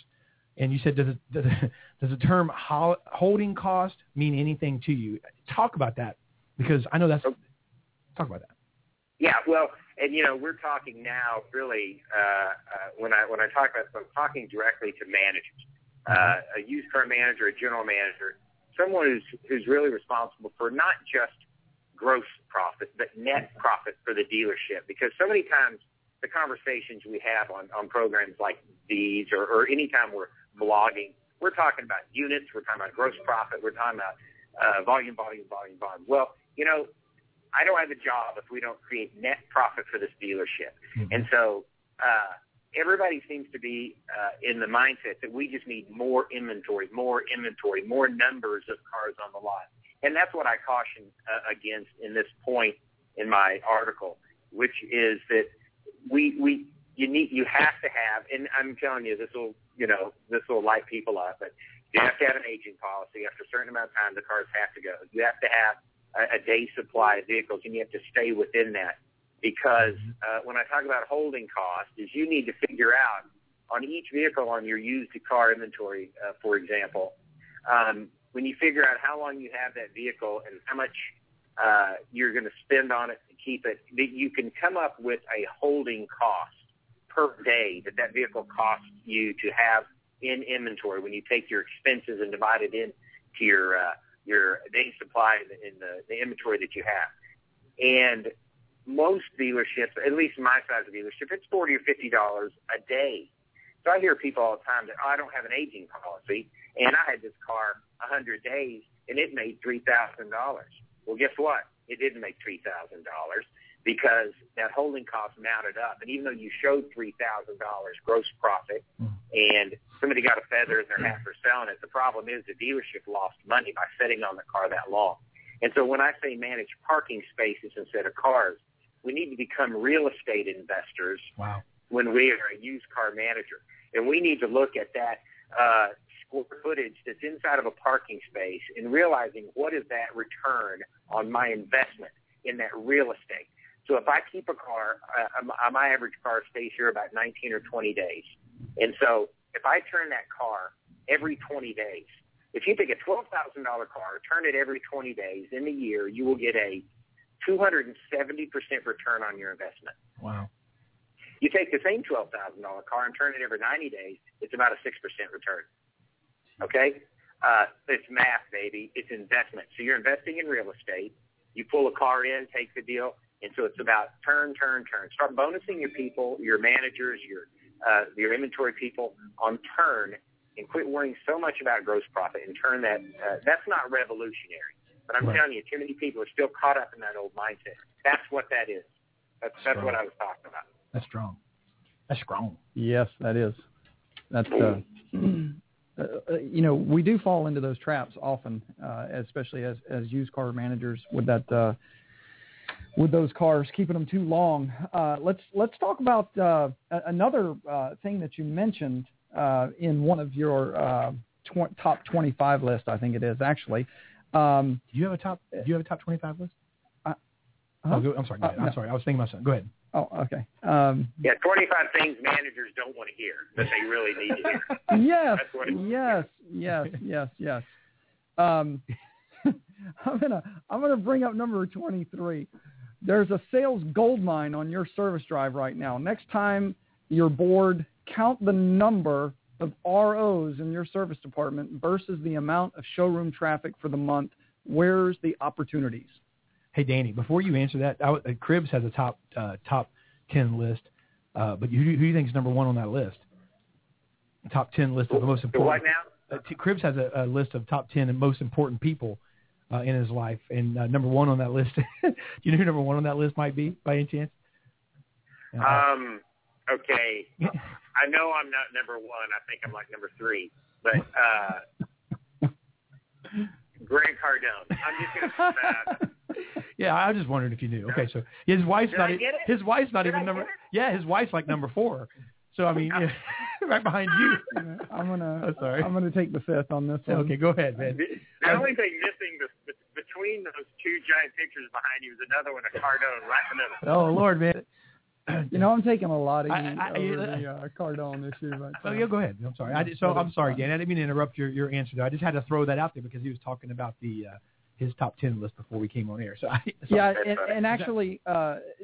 And you said, does the term holding cost mean anything to you? Talk about that because I know that's – talk about that. Yeah, well, and, you know, we're talking now really when I talk about this, I'm talking directly to managers, a used car manager, a general manager, someone who's really responsible for not just gross profit but net profit for the dealership, because so many times the conversations we have on programs like these or any time we're blogging, we're talking about units, we're talking about gross profit, we're talking about volume. Well, you know, I don't have a job if we don't create net profit for this dealership. And so everybody seems to be in the mindset that we just need more inventory, more numbers of cars on the lot. And that's what I caution against in this point in my article, which is that you have to have, and I'm telling you, this will light people up, but you have to have an aging policy. After a certain amount of time, the cars have to go. You have to have a day's supply of vehicles, and you have to stay within that, because when I talk about holding costs, is you need to figure out on each vehicle on your used car inventory, for example, when you figure out how long you have that vehicle and how much you're going to spend on it to keep it, that you can come up with a holding cost per day that vehicle costs you to have in inventory. When you take your expenses and divide it into your day supply in the inventory that you have, and most dealerships, at least my size of dealership, it's $40 or $50 a day. So I hear people all the time that, oh, I don't have an aging policy, and I had this car 100 days, and it made $3,000. Well, guess what? It didn't make $3,000 because that holding cost mounted up. And even though you showed $3,000 gross profit and somebody got a feather in their hat for selling it, the problem is the dealership lost money by sitting on the car that long. And so when I say manage parking spaces instead of cars, we need to become real estate investors. Wow. When we are a used car manager. And we need to look at that square footage that's inside of a parking space and realizing what is that return on my investment in that real estate. So if I keep a car, my average car stays here about 19 or 20 days. And so if I turn that car every 20 days, if you take a $12,000 car, turn it every 20 days in the year, you will get a 270% return on your investment. Wow. You take the same $12,000 car and turn it every 90 days, it's about a 6% return. Okay? It's math, baby. It's investment. So you're investing in real estate. You pull a car in, take the deal, and so it's about turn. Start bonusing your people, your managers, your inventory people on turn, and quit worrying so much about gross profit and turn that. That's not revolutionary. But I'm telling you, too many people are still caught up in that old mindset. That's what that is. That's what I was talking about. That's strong. That's strong. Yes, that is. That's we do fall into those traps often, especially as used car managers with that with those cars, keeping them too long. Let's talk about another thing that you mentioned in one of your top 25 list. I think it is actually. Do you have a top 25 list? I'm sorry. I'm sorry. I was thinking about something. Go ahead. Oh, okay. 25 things managers don't want to hear that they really need to hear. Yes. I'm gonna bring up number 23. There's a sales goldmine on your service drive right now. Next time you're bored, count the number of ROs in your service department versus the amount of showroom traffic for the month. Where's the opportunities? Hey, Danny, before you answer that, Cribs has a top 10 list, but who do you think is number one on that list? Top 10 list of the most important. What now? Cribs has a list of top 10 and most important people in his life, and number one on that list. Do you know who number one on that list might be, by any chance? Okay. I know I'm not number one. I think I'm like number three, but Grant Cardone. I'm just going to say that. Yeah, I was just wondering if you knew. Okay, so his wife's his wife's like number four. So I mean, yeah, right behind you. I'm gonna take the fifth on this one. Okay, go ahead, man. The only thing missing between those two giant pictures behind you is another one of Cardone right in the middle. Oh Lord, man. You know, I'm taking a lot of Cardone issue right now. Oh yeah, go aheid. I'm sorry. I'm sorry, Dan. I didn't mean to interrupt your answer though. I just had to throw that out there because he was talking about the. His top 10 list before we came on air. And actually,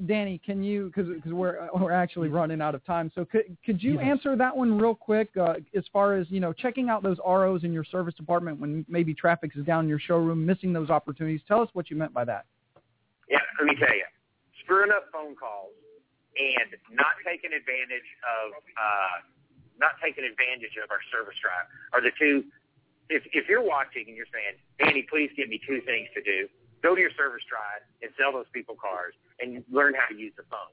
Danny, can you, because we're actually running out of time. So could you answer that one real quick as far as, checking out those ROs in your service department when maybe traffic is down in your showroom, missing those opportunities. Tell us what you meant by that. Yeah, let me tell you, screwing up phone calls and not taking advantage of our service drive are the two. If you're watching and you're saying, Danny, please give me two things to do, go to your service drive and sell those people cars and learn how to use the phones.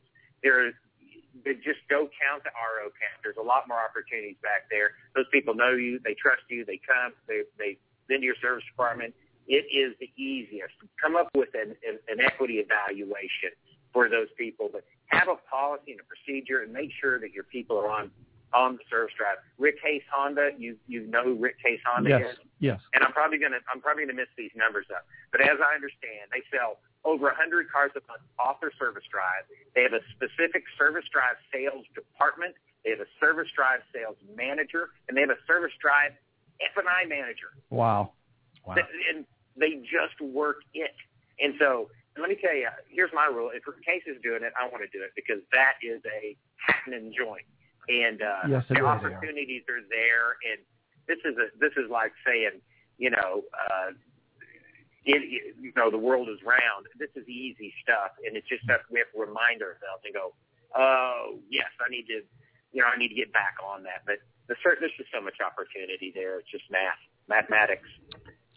Just go count the RO count. There's a lot more opportunities back there. Those people know you. They trust you. They come. They've been to your service department. It is the easiest. Come up with an equity evaluation for those people, but have a policy and a procedure and make sure that your people are on the service drive. Rick Case Honda, you know who Rick Case Honda is? Yes. And I'm probably gonna miss these numbers up. But as I understand, they sell over 100 cars a month off their service drive. They have a specific service drive sales department. They have a service drive sales manager, and they have a service drive F&I manager. Wow. And they just work it. And so let me tell you, here's my rule. If Case is doing it, I want to do it because that is a happening joint. And yes, the opportunities are there. And this is like saying, the world is round. This is easy stuff, and it's just stuff we have to remind ourselves and go, oh, yes, I need to get back on that. But there's just so much opportunity there. It's just mathematics.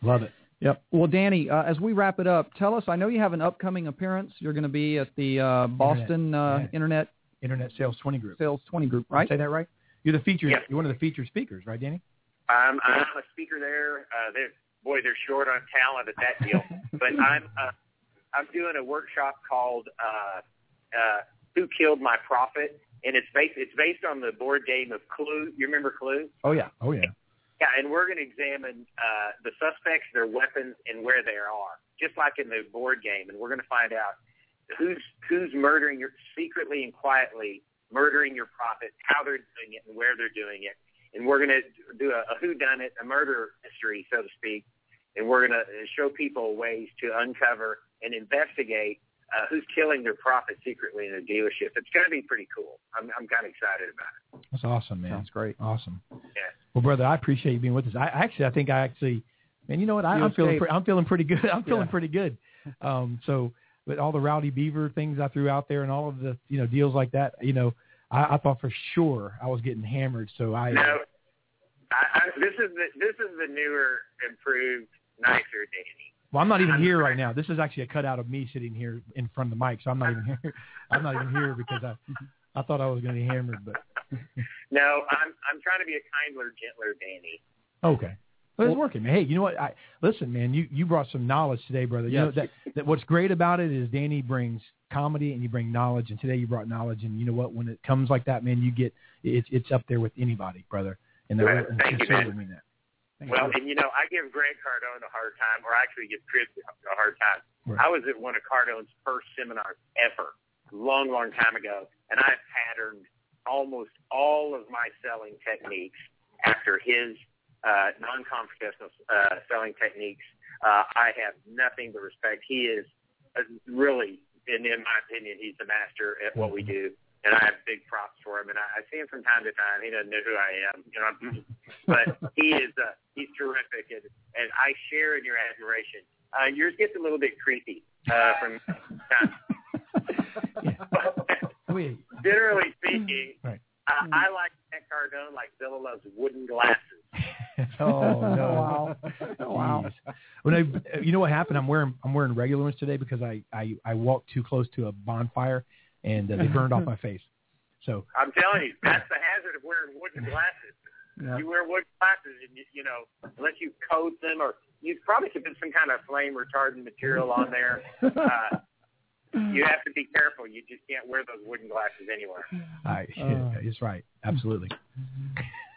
Love it. Yep. Well, Danny, as we wrap it up, tell us, I know you have an upcoming appearance. You're going to be at the Boston Internet Sales 20 Group. Sales 20 Group, right? Did I say that right? You're the feature. Yes. You're one of the featured speakers, right, Danny? I'm a speaker there. They're short on talent at that deal. But I'm doing a workshop called "Who Killed My Prophet," and it's based on the board game of Clue. You remember Clue? Oh yeah. Yeah, and we're going to examine the suspects, their weapons, and where they are, just like in the board game. And we're going to find out who's murdering your secretly and quietly murdering your prophet, how they're doing it, and where they're doing it. And we're going to do a whodunit, a murder mystery, so to speak. And we're going to show people ways to uncover and investigate who's killing their prophet secretly in a dealership. It's going to be pretty cool. I'm kind of excited about it. That's awesome, man. That's great. Awesome. Yeah. Well, brother, I appreciate you being with us. I'm feeling pretty good. So with all the Rowdy Beaver things I threw out there and all of the deals like that, I thought for sure I was getting hammered. So this is the newer, improved, nicer Danny. Well, I'm not even here right now. This is actually a cutout of me sitting here in front of the mic, so I'm not even here. I'm not even here because I thought I was going to be hammered, but no, I'm trying to be a kindler, gentler Danny. Okay, well, it's working, man. Hey, you know what? Listen, man, you brought some knowledge today, brother. You know that what's great about it is Danny brings comedy and you bring knowledge, and today you brought knowledge, and you know what? When it comes like that, man, you get it's up there with anybody, brother. And thank you, man. Mean that. Well, and I give Grant Cardone a hard time, or I actually give Chris a hard time. Right. I was at one of Cardone's first seminars ever, long, long time ago, and I patterned almost all of my selling techniques after his non-confrontational selling techniques. I have nothing but respect. He is really, and in my opinion, he's the master at what we do. And I have big props for him, and I see him from time to time. He doesn't know who I am, but he is he's terrific, and I share in your admiration. Yours gets a little bit creepy from time. But generally speaking, right. I like Grant Cardone like Zilla loves wooden glasses. Oh no! Wow! When you know what happened? I'm wearing regular ones today because I walked too close to a bonfire. And they burned off my face. So I'm telling you, that's the hazard of wearing wooden glasses. Yeah. You wear wooden glasses, and unless you coat them, or you probably should put some kind of flame retardant material on there. You have to be careful. You just can't wear those wooden glasses anywhere. It's right. Absolutely.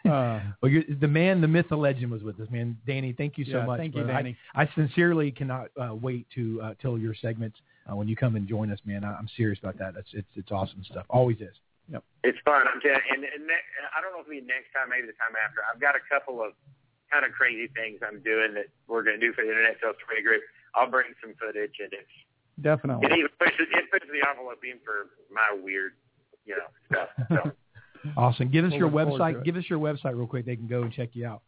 Well, the man, the myth, the legend was with us, man. Danny, thank you so much. Thank you, Danny. I sincerely cannot wait to till your segments when you come and join us, man. I'm serious about that. It's awesome stuff. Always is. Yep. It's fun. I'm telling you, and I don't know if it'll be next time, maybe the time after. I've got a couple of kind of crazy things I'm doing that we're going to do for the Internet Sales 20 Group. I'll bring some footage, and it's definitely it pushes the envelope in for my weird, stuff. So. Awesome. Give us your website. Give us your website real quick. They can go and check you out.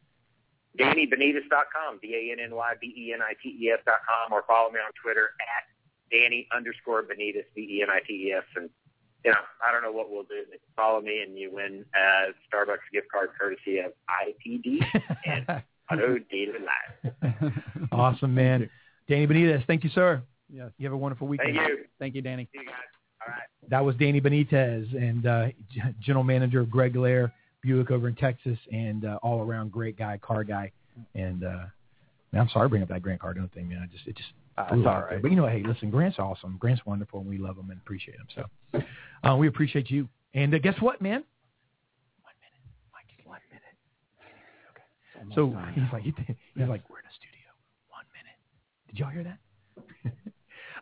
DannyBenitiz.com, DannyBenitiz.com, or follow me on Twitter at Danny_Benitiz, BENITES. And, I don't know what we'll do. Follow me and you win a Starbucks gift card courtesy of IPD and Auto Dealer Live. Awesome, man. Danny Benitiz, thank you, sir. Yes. You have a wonderful weekend. Thank you. Thank you, Danny. See you guys. All right. That was Danny Benitiz and general manager of Greg Lair, Buick over in Texas, and all-around great guy, car guy. And Man, I'm sorry to bring up that Grant Cardone thing, man. It's all right. But, you know, hey, listen, Grant's awesome. Grant's wonderful, and we love him and appreciate him. So we appreciate you. And guess what, man? 1 minute. Mike, just 1 minute. Okay. So he's like, we're in a studio. 1 minute. Did y'all hear that?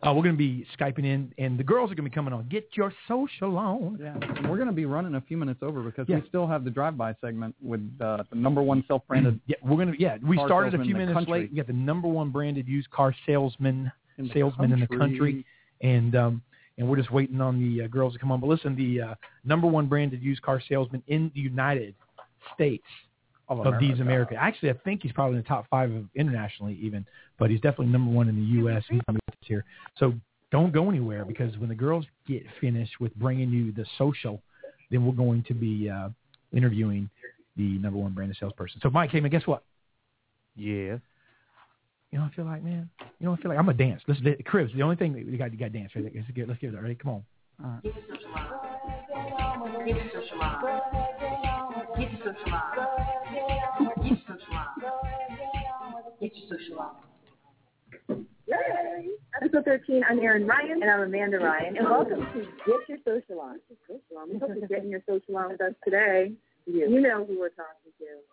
We're going to be Skyping in, and the girls are going to be coming on. Get Your Social On. Yeah, and we're going to be running a few minutes over because we still have the drive-by segment with the number one self-branded. Yeah, we're going to. Yeah, we started a few minutes late. We got the number one branded used car salesman in the country, and we're just waiting on the girls to come on. But listen, the number one branded used car salesman in the United States of America. Actually, I think he's probably in the top five internationally even, but he's definitely number one in the U.S. here. So don't go anywhere, because when the girls get finished with bringing you the social, then we're going to be interviewing the number one branded salesperson. So Mike, hey, man, guess what? Yeah. You know what I feel like, man? You know what I feel like? I'm going to dance. Listen, Cribs, the only thing that you got to dance. Right? Let's give it that. Ready? Come on. All right. Get your social on. Get your social on. Get your social on. Get your social on. Yay! Episode 13, I'm Erin Ryan. And I'm Amanda Ryan. And welcome to Get Your Social On. We hope you're getting your social on with us today. You know who we're talking to.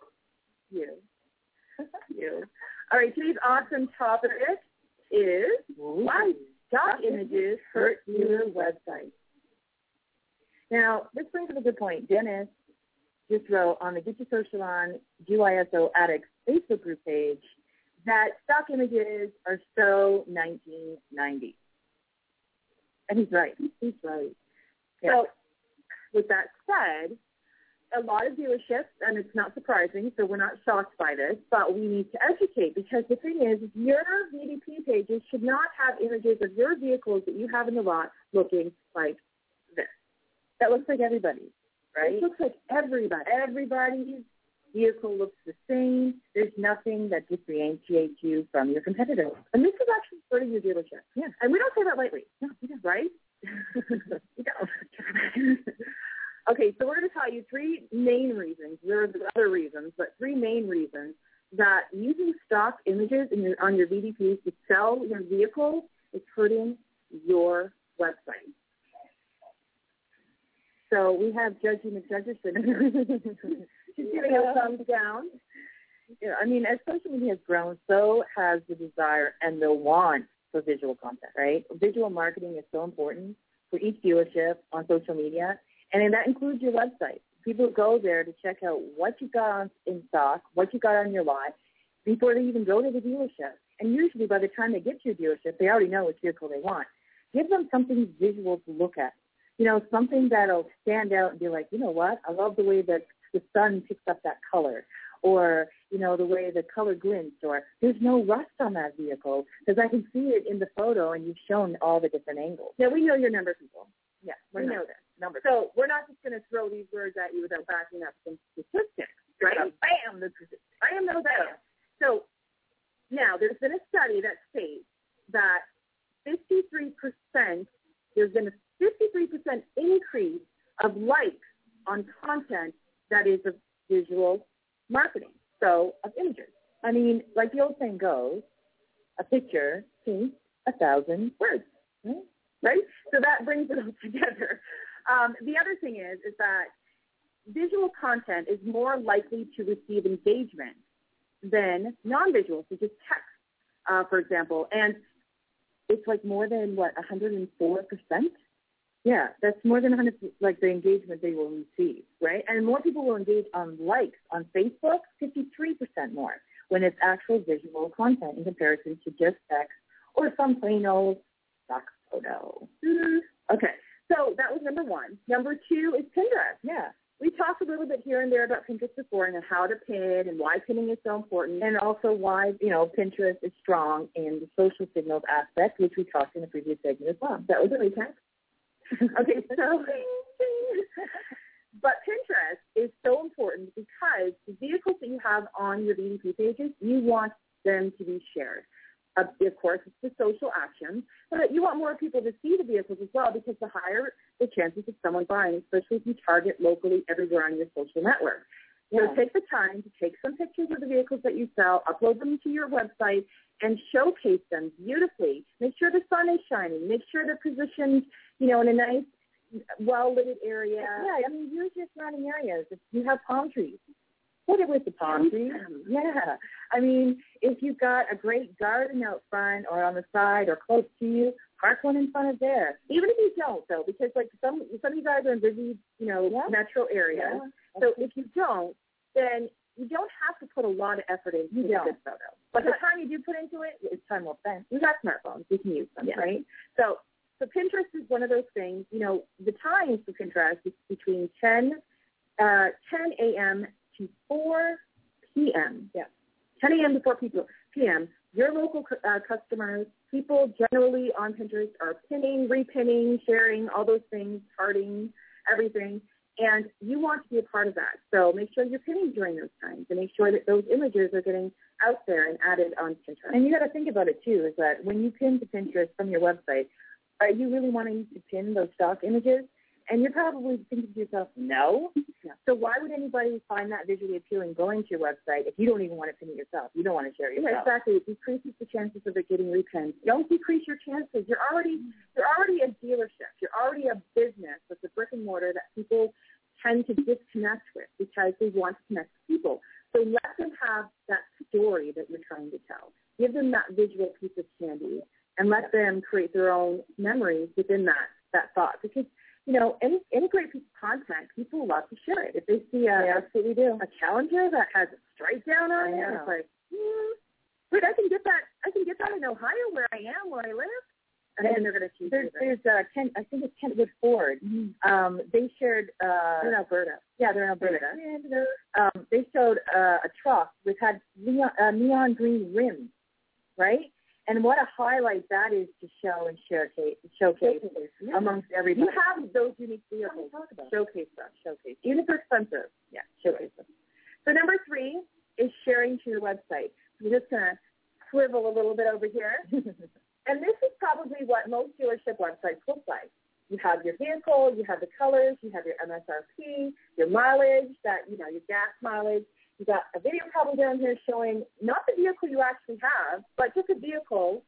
You. All right, today's awesome topic is why stock images hurt dealer websites. Now, this brings up a good point. Dennis just wrote on the Get Your Social On GYSO Addicts Facebook group page that stock images are so 1990. And he's right. Yeah. So with that said, a lot of dealerships, and it's not surprising, so we're not shocked by this, but we need to educate, because the thing is your VDP pages should not have images of your vehicles that you have in the lot looking like this. That looks like everybody's. Right? It looks like everybody's vehicle looks the same. There's nothing that differentiates you from your competitors. And this is actually sort of your dealership. Yeah. And we don't say that lightly. No, we don't. Right? We don't. Okay, so we're going to tell you three main reasons. There are other reasons, but three main reasons that using stock images on your VDPs to sell your vehicle is hurting your website. So we have Judgy McJudgerson. She's giving us thumbs down. You know, I mean, as social media has grown, so has the desire and the want for visual content, right? Visual marketing is so important for each dealership on social media, and that includes your website. People go there to check out what you got in stock, what you got on your lot, before they even go to the dealership. And usually by the time they get to your dealership, they already know which vehicle they want. Give them something visual to look at. You know, something that'll stand out and be like, you know what, I love the way that the sun picks up that color, or, you know, the way the color glints, or there's no rust on that vehicle because I can see it in the photo and you've shown all the different angles. Now, we know your number, people. Yeah, we know this. Number. So we're not just going to throw these words at you without backing up some statistics, right? Bam! The statistics. Bam! Those out. So now there's been a study that states that 53%, there's been a 53% increase of likes on content that is of visual marketing, so of images. I mean, like the old saying goes, a picture paints 1,000 words, right? So that brings it all together. The other thing is that visual content is more likely to receive engagement than non-visual, such as text, for example. And it's like more than, 104%? Yeah, that's more than 100, like the engagement they will receive, right? And more people will engage on likes on Facebook, 53% more, when it's actual visual content in comparison to just text or some plain old stock photo. Okay, so that was number one. Number two is Pinterest. Yeah, we talked a little bit here and there about Pinterest before and how to pin and why pinning is so important, and also why, you know, Pinterest is strong in the social signals aspect, which we talked in the previous segment as well. That was a recap. Okay, so, but Pinterest is so important because the vehicles that you have on your VDP pages, you want them to be shared. Of course, it's the social action, but you want more people to see the vehicles as well, because the higher the chances of someone buying, especially if you target locally everywhere on your social network. Take the time to take some pictures of the vehicles that you sell, upload them to your website, and showcase them beautifully. Make sure the sun is shining. Make sure they're positioned, in a nice, well-lit area. Yeah, use your surrounding areas. If you have palm trees, put it with the palm trees. Yeah. If you've got a great garden out front or on the side or close to you, park one in front of there. Even if you don't, though, because some of you guys are in busy, metro areas. Yeah. So if you don't, then you don't have to put a lot of effort into this photo. But the time you do put into it is time well spent. We've got smartphones. We can use them, right? So Pinterest is one of those things. The time for Pinterest is between 10 a.m. to 4 p.m. Yeah. 10 a.m. to 4 p.m. Your local customers, people generally on Pinterest are pinning, repinning, sharing, all those things, hearting, everything. And you want to be a part of that. So make sure you're pinning during those times and make sure that those images are getting out there and added on Pinterest. And you got to think about it, too, is that when you pin to Pinterest from your website, are you really wanting to pin those stock images? And you're probably thinking to yourself, no. So why would anybody find that visually appealing going to your website if you don't even want to pin it yourself? You don't want to share it yourself. Exactly. It decreases the chances of it getting repinned. Don't decrease your chances. You're already a dealership. You're already a business with a brick and mortar that people tend to disconnect with because they want to connect with people. So let them have that story that you're trying to tell. Give them that visual piece of candy and let them create their own memories within that thought because any great piece of content, people love to share it. If they see a Challenger that has a stripe down on it, it's like, wait, I can get that in Ohio where I live. And then they're going to choose it. There's I think it's Kentwood Ford. Mm-hmm. They shared. They're in Alberta. Yeah, they're in Alberta. They showed a truck which had neon green rims, right? And what a highlight that is to show and showcase amongst everybody. You have those unique vehicles. Showcase them. Showcase. Even if they're expensive. Yeah, showcase them. So number 3 is sharing to your website. We're just going to swivel a little bit over here. And this is probably what most dealership websites look like. You have your vehicle, you have the colors, you have your MSRP, your mileage, your gas mileage. You got a video probably down here showing not the vehicle you actually have, but just a vehicle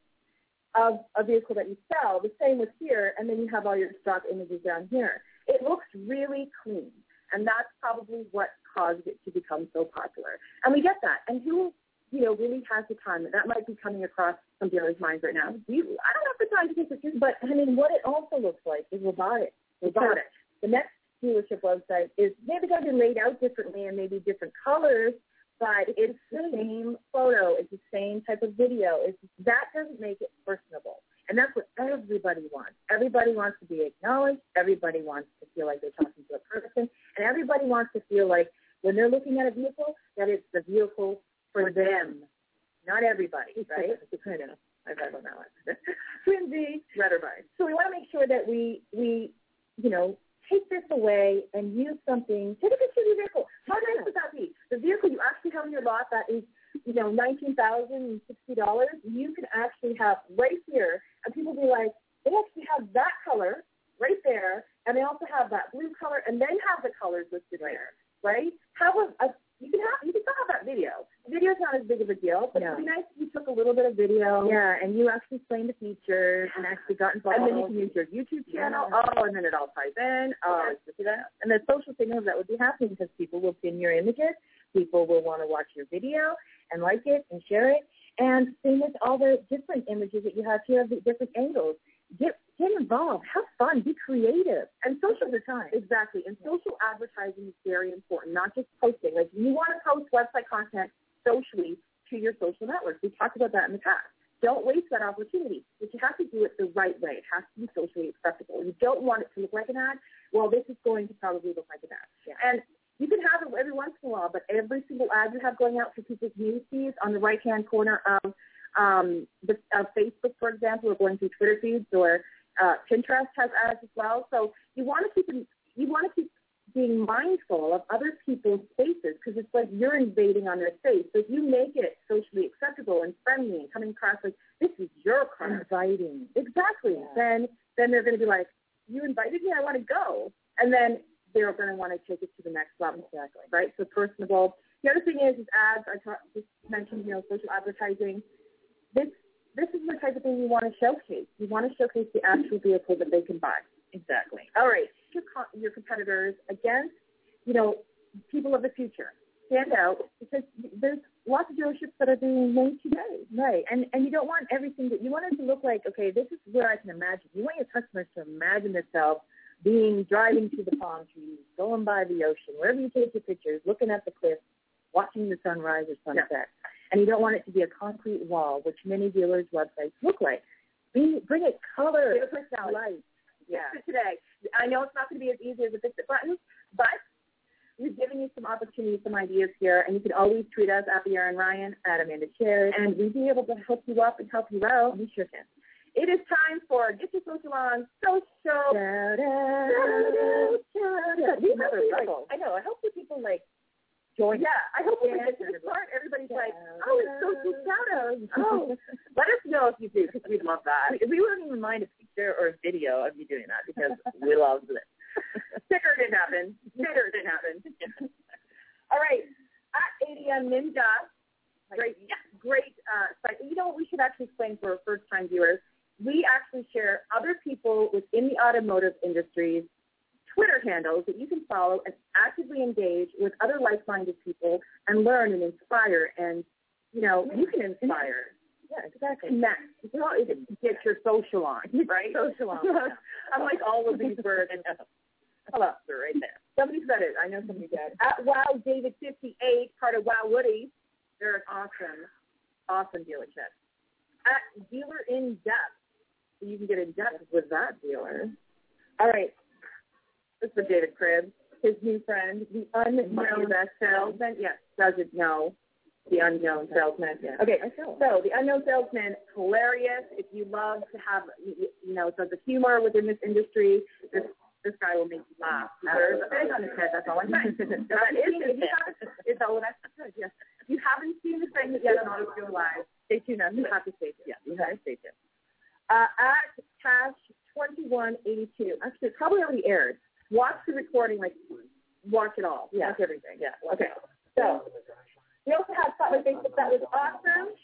of a vehicle that you sell. The same with here, and then you have all your stock images down here. It looks really clean, and that's probably what caused it to become so popular. And we get that. And who, really has the time? That might be coming across some dealers' minds right now. I don't have the time to take pictures, but what it also looks like is robotic. The next dealership website is maybe going to be laid out differently and maybe different colors, but it's the same photo, it's the same type of video. That doesn't make it personable, and that's what everybody wants. Everybody wants to be acknowledged. Everybody wants to feel like they're talking to a person, and everybody wants to feel like when they're looking at a vehicle that it's the vehicle for them, not everybody, right? I don't know. Twin Z, Letterboxd. So we want to make sure that we take this away and use something. Take a picture of your vehicle. How nice would that be? The vehicle you actually have in your lot that is, $19,060, you can actually have right here, and people be like, they actually have that color right there, and they also have that blue color, and then have the colors listed there, right? You can still have that video. The video's not as big of a deal, but it'd be nice if you took a little bit of video. Yeah, and you actually explained the features and actually got involved. And then you can use your YouTube channel. Yeah. Oh, and then it all ties in. Oh, and the social signals that would be happening because people will pin your images, people will want to watch your video and like it and share it. And same with all the different images that you have here of the different angles. Get involved. Have fun. Be creative. And social the time. Exactly. And social advertising is very important, not just posting. Like, you want to post website content socially to your social networks. We talked about that in the past. Don't waste that opportunity. But you have to do it the right way. It has to be socially acceptable. You don't want it to look like an ad. Well, this is going to probably look like an ad. Yeah. And you can have it every once in a while, but every single ad you have going out for people's news feeds on the right-hand corner of Facebook, for example, or going through Twitter feeds, or Pinterest has ads as well. So you want to keep being mindful of other people's spaces because it's like you're invading on their space. So if you make it socially acceptable and friendly and coming across like this is your car, inviting, exactly. Yeah. Then they're going to be like, you invited me, I want to go, and then they're going to want to take it to the next level, exactly, right? So personable. The other thing is ads. I just mentioned, social advertising. This is the type of thing you want to showcase. You want to showcase the actual vehicle that they can buy. Exactly. All right. Your competitors against, people of the future. Stand out because there's lots of dealerships that are being made today. Right. And you don't want everything that you want it to look like, okay, this is where I can imagine. You want your customers to imagine themselves driving to the palm trees, going by the ocean, wherever you take your pictures, looking at the cliffs, watching the sunrise or sunset. Yeah. And you don't want it to be a concrete wall, which many dealers' websites look like. Bring it color, light. Yeah. Today, I know it's not going to be as easy as a fix-it button, but we're giving you some opportunities, some ideas here, and you can always tweet us at Erin Ryan, at Amanda Chairs, and we'd be able to help you up and help you out. We sure can. It is time for Get Your Social On Social. Shout out. I know. I hope the people join. Yeah, I hope when we get to this part, everybody's it's social shout-outs. Oh, let us know if you do, because we'd love that. We wouldn't even mind a picture or a video of you doing that, because we love this. Sticker didn't happen. All right, at ADM Ninja, great site. You know what we should actually explain for first-time viewers? We actually share other people within the automotive industries Twitter handles that you can follow and actively engage with other like-minded people and learn and inspire and, you can inspire. Yeah, exactly. Connect. Get your social on, right? Social on. I like all of these words. Hello, they're right there. Somebody said it. I know somebody did. At Wow David 58, part of Wow Woody, they're an awesome dealership. At Dealer In Depth, so you can get in depth with that dealer. All right. This is for David Cribbs, his new friend, the Unknown Salesman. Yes, doesn't know the Unknown Salesman. Yeah. Okay, so the Unknown Salesman, hilarious. If you love to have, sense of humor within this industry, this guy will make you laugh. There's a bag on his head, that's all I'm saying. It's all that's good, yes. If you haven't seen the segment yet on Auto Dealer Live, stay tuned. You have to stay tuned. Yeah, you have to stay tuned. At Cash 2182, actually, it probably already aired. Watch the recording, watch it all. Yeah. Watch everything. Yeah. Okay. So, we also had Spotlight Facebook. That was awesome.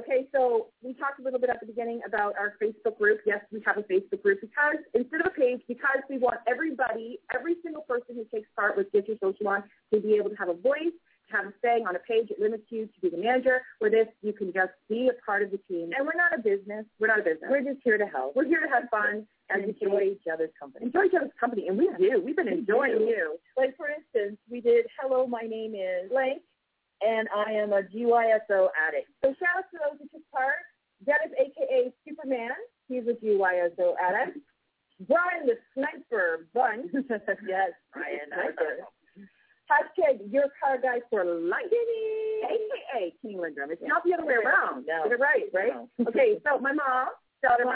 Okay, so we talked a little bit at the beginning about our Facebook group. Yes, we have a Facebook group because, instead of a page, because we want everybody, every single person who takes part with Get Your Social On to be able to have a voice, to have a saying on a page. It limits you to be the manager. With this, you can just be a part of the team. And we're not a business. We're just here to help. We're here to have fun. And enjoy each other's company. And we do. We've been enjoying you. Like, for instance, we did, hello, my name is blank, and I am a GYSO addict. So shout out to those who took part. Dennis, a.k.a. Superman. He's a GYSO addict. Brian the Sniper Bunch. Yes, Brian Sniper. Hashtag your car guy for life. A.k.a. King Lindrum. It's not the other way around. No. You're right? No. Okay, so my mom. Shout out to my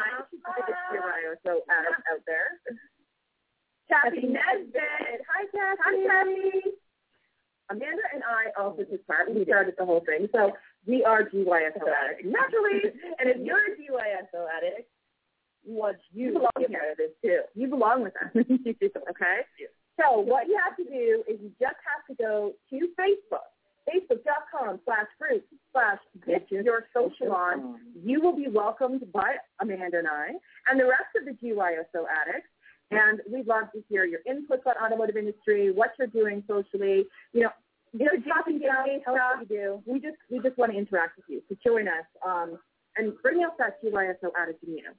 so out there. Kathy Nesbitt. Hi, Kathy. Amanda and I also took part. We started the whole thing. So we are GYSO addicts. Naturally. And if you're a GYSO addict, you belong with us, too. You belong with us. Okay? Yeah. So what you have to do is you just have to go to Facebook. Facebook.com/group/Get Your Social On. You will be welcomed by Amanda and I and the rest of the GYSO addicts. And we'd love to hear your inputs on automotive industry, what you're doing socially. We just want to interact with you. So join us and bring out that GYSO addict in you.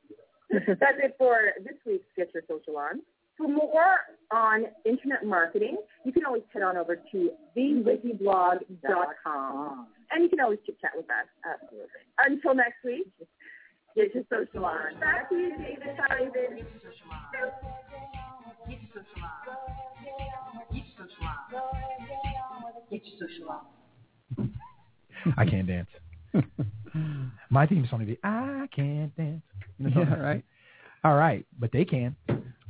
That's it for this week's Get Your Social On. For more on internet marketing, you can always head on over to thewikiblog.com. And you can always chit-chat with us. Absolutely. Until next week, get your social on. Back to you, David. How are you, baby? Get your social on. Get your social on. Get your social on. Get your social on. I can't dance. My team's going to be, I can't dance. Yeah, right? All right, but they can.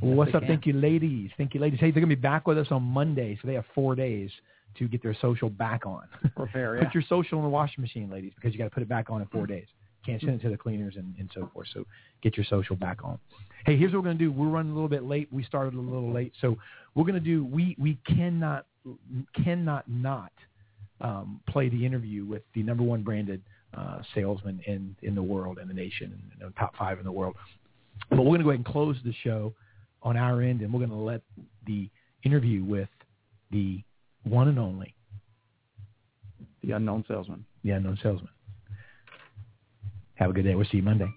What's up? Thank you, ladies. Hey, they're going to be back with us on Monday, so they have 4 days to get their social back on. Prepare, yeah. Put your social in the washing machine, ladies, because you got to put it back on in 4 days. can't send it to the cleaners and so forth. So get your social back on. Hey, here's what we're going to do. We're running a little bit late. We started a little late. So we're going to do we cannot not play the interview with the number one branded salesman in the world, in the nation, and top five in the world. But we're going to go ahead and close the show on our end, and we're going to let the interview with the one and only, the unknown salesman. The unknown salesman. Have a good day. We'll see you Monday.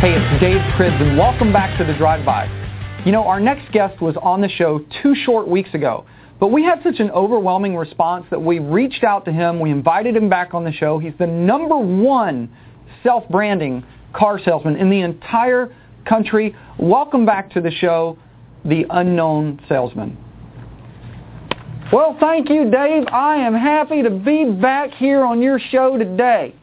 Hey, it's Dave Cribbs, and welcome back to The Drive-By. You know, our next guest was on the show 2 short weeks ago, but we had such an overwhelming response that we reached out to him. We invited him back on the show. He's the number one self-branding car salesman in the entire country. Welcome back to the show, the unknown salesman. Well, thank you, Dave. I am happy to be back here on your show today.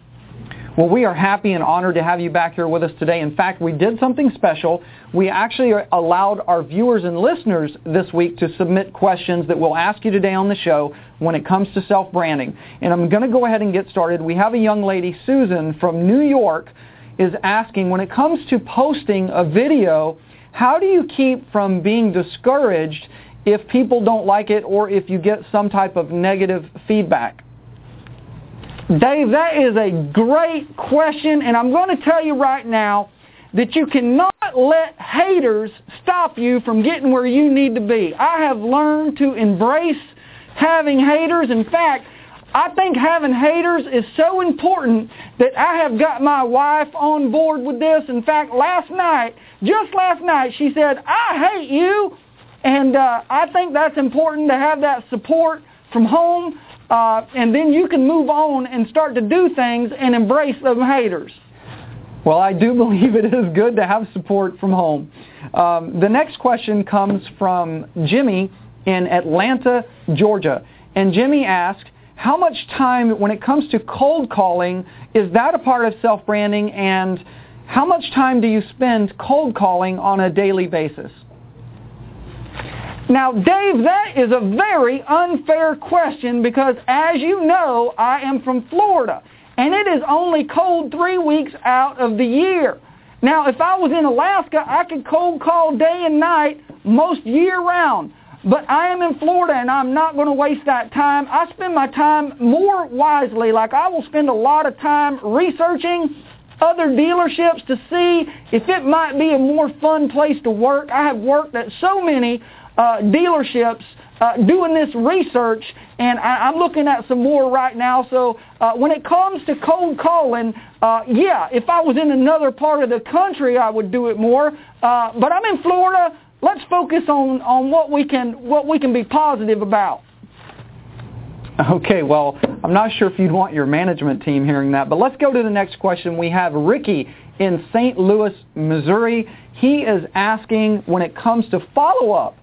Well, we are happy and honored to have you back here with us today. In fact, we did something special. We actually allowed our viewers and listeners this week to submit questions that we'll ask you today on the show when it comes to self-branding. And I'm going to go ahead and get started. We have a young lady, Susan, from New York, is asking, when it comes to posting a video, how do you keep from being discouraged if people don't like it or if you get some type of negative feedback? Dave, that is a great question, and I'm going to tell you right now that you cannot let haters stop you from getting where you need to be. I have learned to embrace having haters. In fact, I think having haters is so important that I have got my wife on board with this. In fact, just last night, she said, "I hate you," and I think that's important to have that support from home. And then you can move on and start to do things and embrace those haters. Well, I do believe it is good to have support from home. The next question comes from Jimmy in Atlanta, Georgia. And Jimmy asks, how much time, when it comes to cold calling, is that a part of self-branding? And how much time do you spend cold calling on a daily basis? Now, Dave, that is a very unfair question because, as you know, I am from Florida, and it is only cold 3 weeks out of the year. Now, if I was in Alaska, I could cold call day and night most year round, but I am in Florida, and I'm not going to waste that time. I spend my time more wisely. Like, I will spend a lot of time researching other dealerships to see if it might be a more fun place to work. I have worked at so many dealerships doing this research, and I'm looking at some more right now. So when it comes to cold calling, if I was in another part of the country, I would do it more. But I'm in Florida. Let's focus on what we can be positive about. Okay, well, I'm not sure if you'd want your management team hearing that, but let's go to the next question. We have Ricky in St. Louis, Missouri. He is asking, when it comes to follow-up.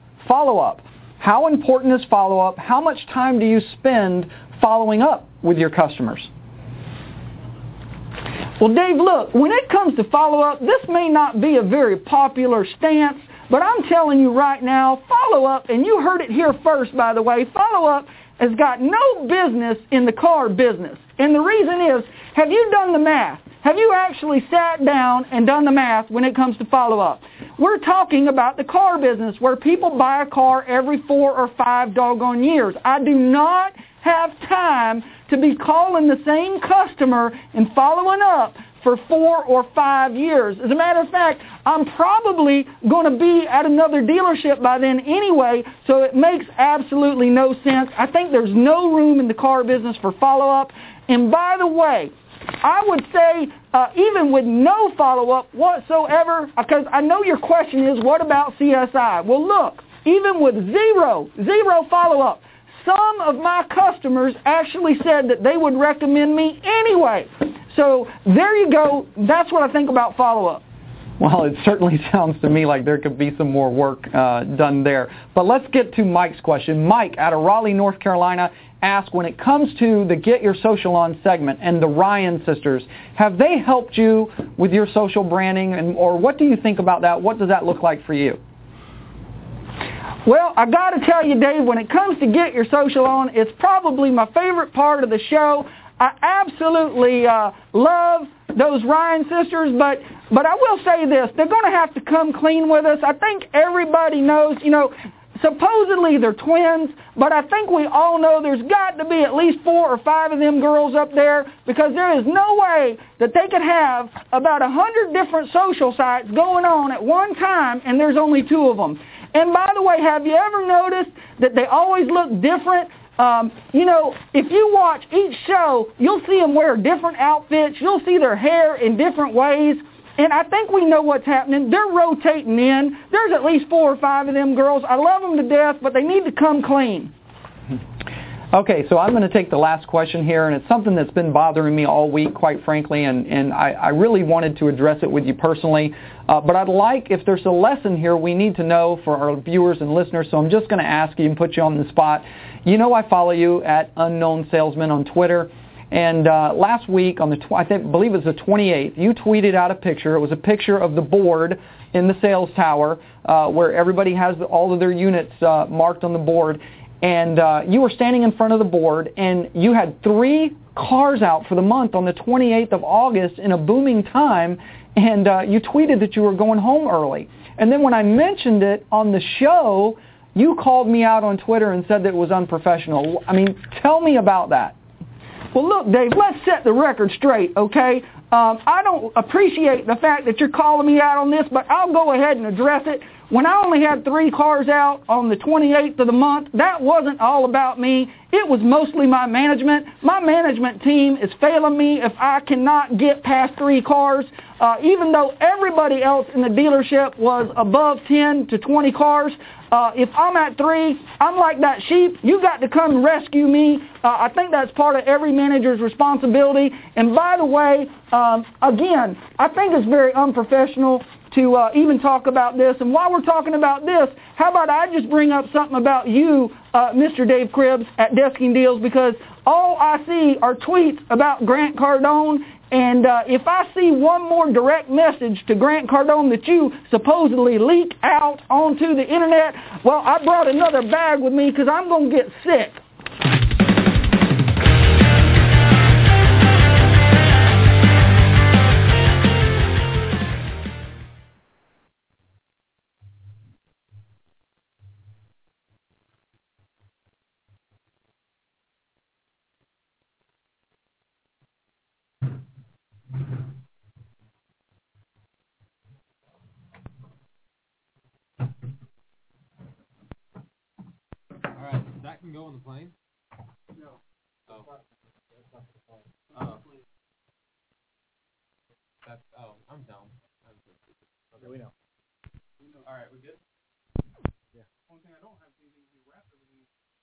How important is follow-up? How much time do you spend following up with your customers? Well, Dave, look, when it comes to follow-up, this may not be a very popular stance, but I'm telling you right now, follow-up, and you heard it here first, by the way, follow-up has got no business in the car business. And the reason is, have you done the math? Have you actually sat down and done the math when it comes to follow-up? We're talking about the car business where people buy a car every 4 or 5 doggone years. I do not have time to be calling the same customer and following up for 4 or 5 years. As a matter of fact, I'm probably going to be at another dealership by then anyway, so it makes absolutely no sense. I think there's no room in the car business for follow-up. And by the way, I would say even with no follow-up whatsoever, because I know your question is, what about CSI? Well, look, even with zero follow-up, some of my customers actually said that they would recommend me anyway. So there you go. That's what I think about follow-up. Well, it certainly sounds to me like there could be some more work done there. But let's get to Mike's question. Mike, out of Raleigh, North Carolina, asks, when it comes to the Get Your Social On segment and the Ryan sisters, have they helped you with your social branding, and or what do you think about that? What does that look like for you? Well, I got to tell you, Dave, when it comes to Get Your Social On, it's probably my favorite part of the show. I absolutely love those Ryan sisters, but I will say this, they're going to have to come clean with us. I think everybody knows, you know, supposedly they're twins, but I think we all know there's got to be at least 4 or 5 of them girls up there, because there is no way that they could have about 100 different social sites going on at one time and there's only 2 of them. And by the way, have you ever noticed that they always look different? You know, if you watch each show, you'll see them wear different outfits. You'll see their hair in different ways. And I think we know what's happening. They're rotating in. There's at least 4 or 5 of them girls. I love them to death, but they need to come clean. Okay, so I'm going to take the last question here, and it's something that's been bothering me all week, quite frankly, and I really wanted to address it with you personally. But I'd like, if there's a lesson here, we need to know for our viewers and listeners, so I'm just going to ask you and put you on the spot. You know, I follow you at Unknown Salesman on Twitter, and last week, on the I believe it was the 28th, you tweeted out a picture. It was a picture of the board in the sales tower where everybody has all of their units marked on the board. And you were standing in front of the board, and you had 3 cars out for the month on the 28th of August in a booming time, and you tweeted that you were going home early. And then when I mentioned it on the show, you called me out on Twitter and said that it was unprofessional. I mean, tell me about that. Well, look, Dave, let's set the record straight, okay? I don't appreciate the fact that you're calling me out on this, but I'll go ahead and address it. When I only had 3 cars out on the 28th of the month, that wasn't all about me. It was mostly my management. My management team is failing me if I cannot get past 3 cars, even though everybody else in the dealership was above 10 to 20 cars. If I'm at 3, I'm like that sheep. You got to come rescue me. I think that's part of every manager's responsibility. And by the way, again, I think it's very unprofessional to even talk about this. And while we're talking about this, how about I just bring up something about you, Mr. Dave Cribbs at Desking Deals, because all I see are tweets about Grant Cardone, and if I see one more direct message to Grant Cardone that you supposedly leak out onto the internet, well, I brought another bag with me because I'm going to get sick. Can go on the plane? No. Oh. That's not the plane. Oh. That's, oh, I'm dumb. Okay, we know. All right, we good? Yeah. Only thing I don't have is anything to wrap everything.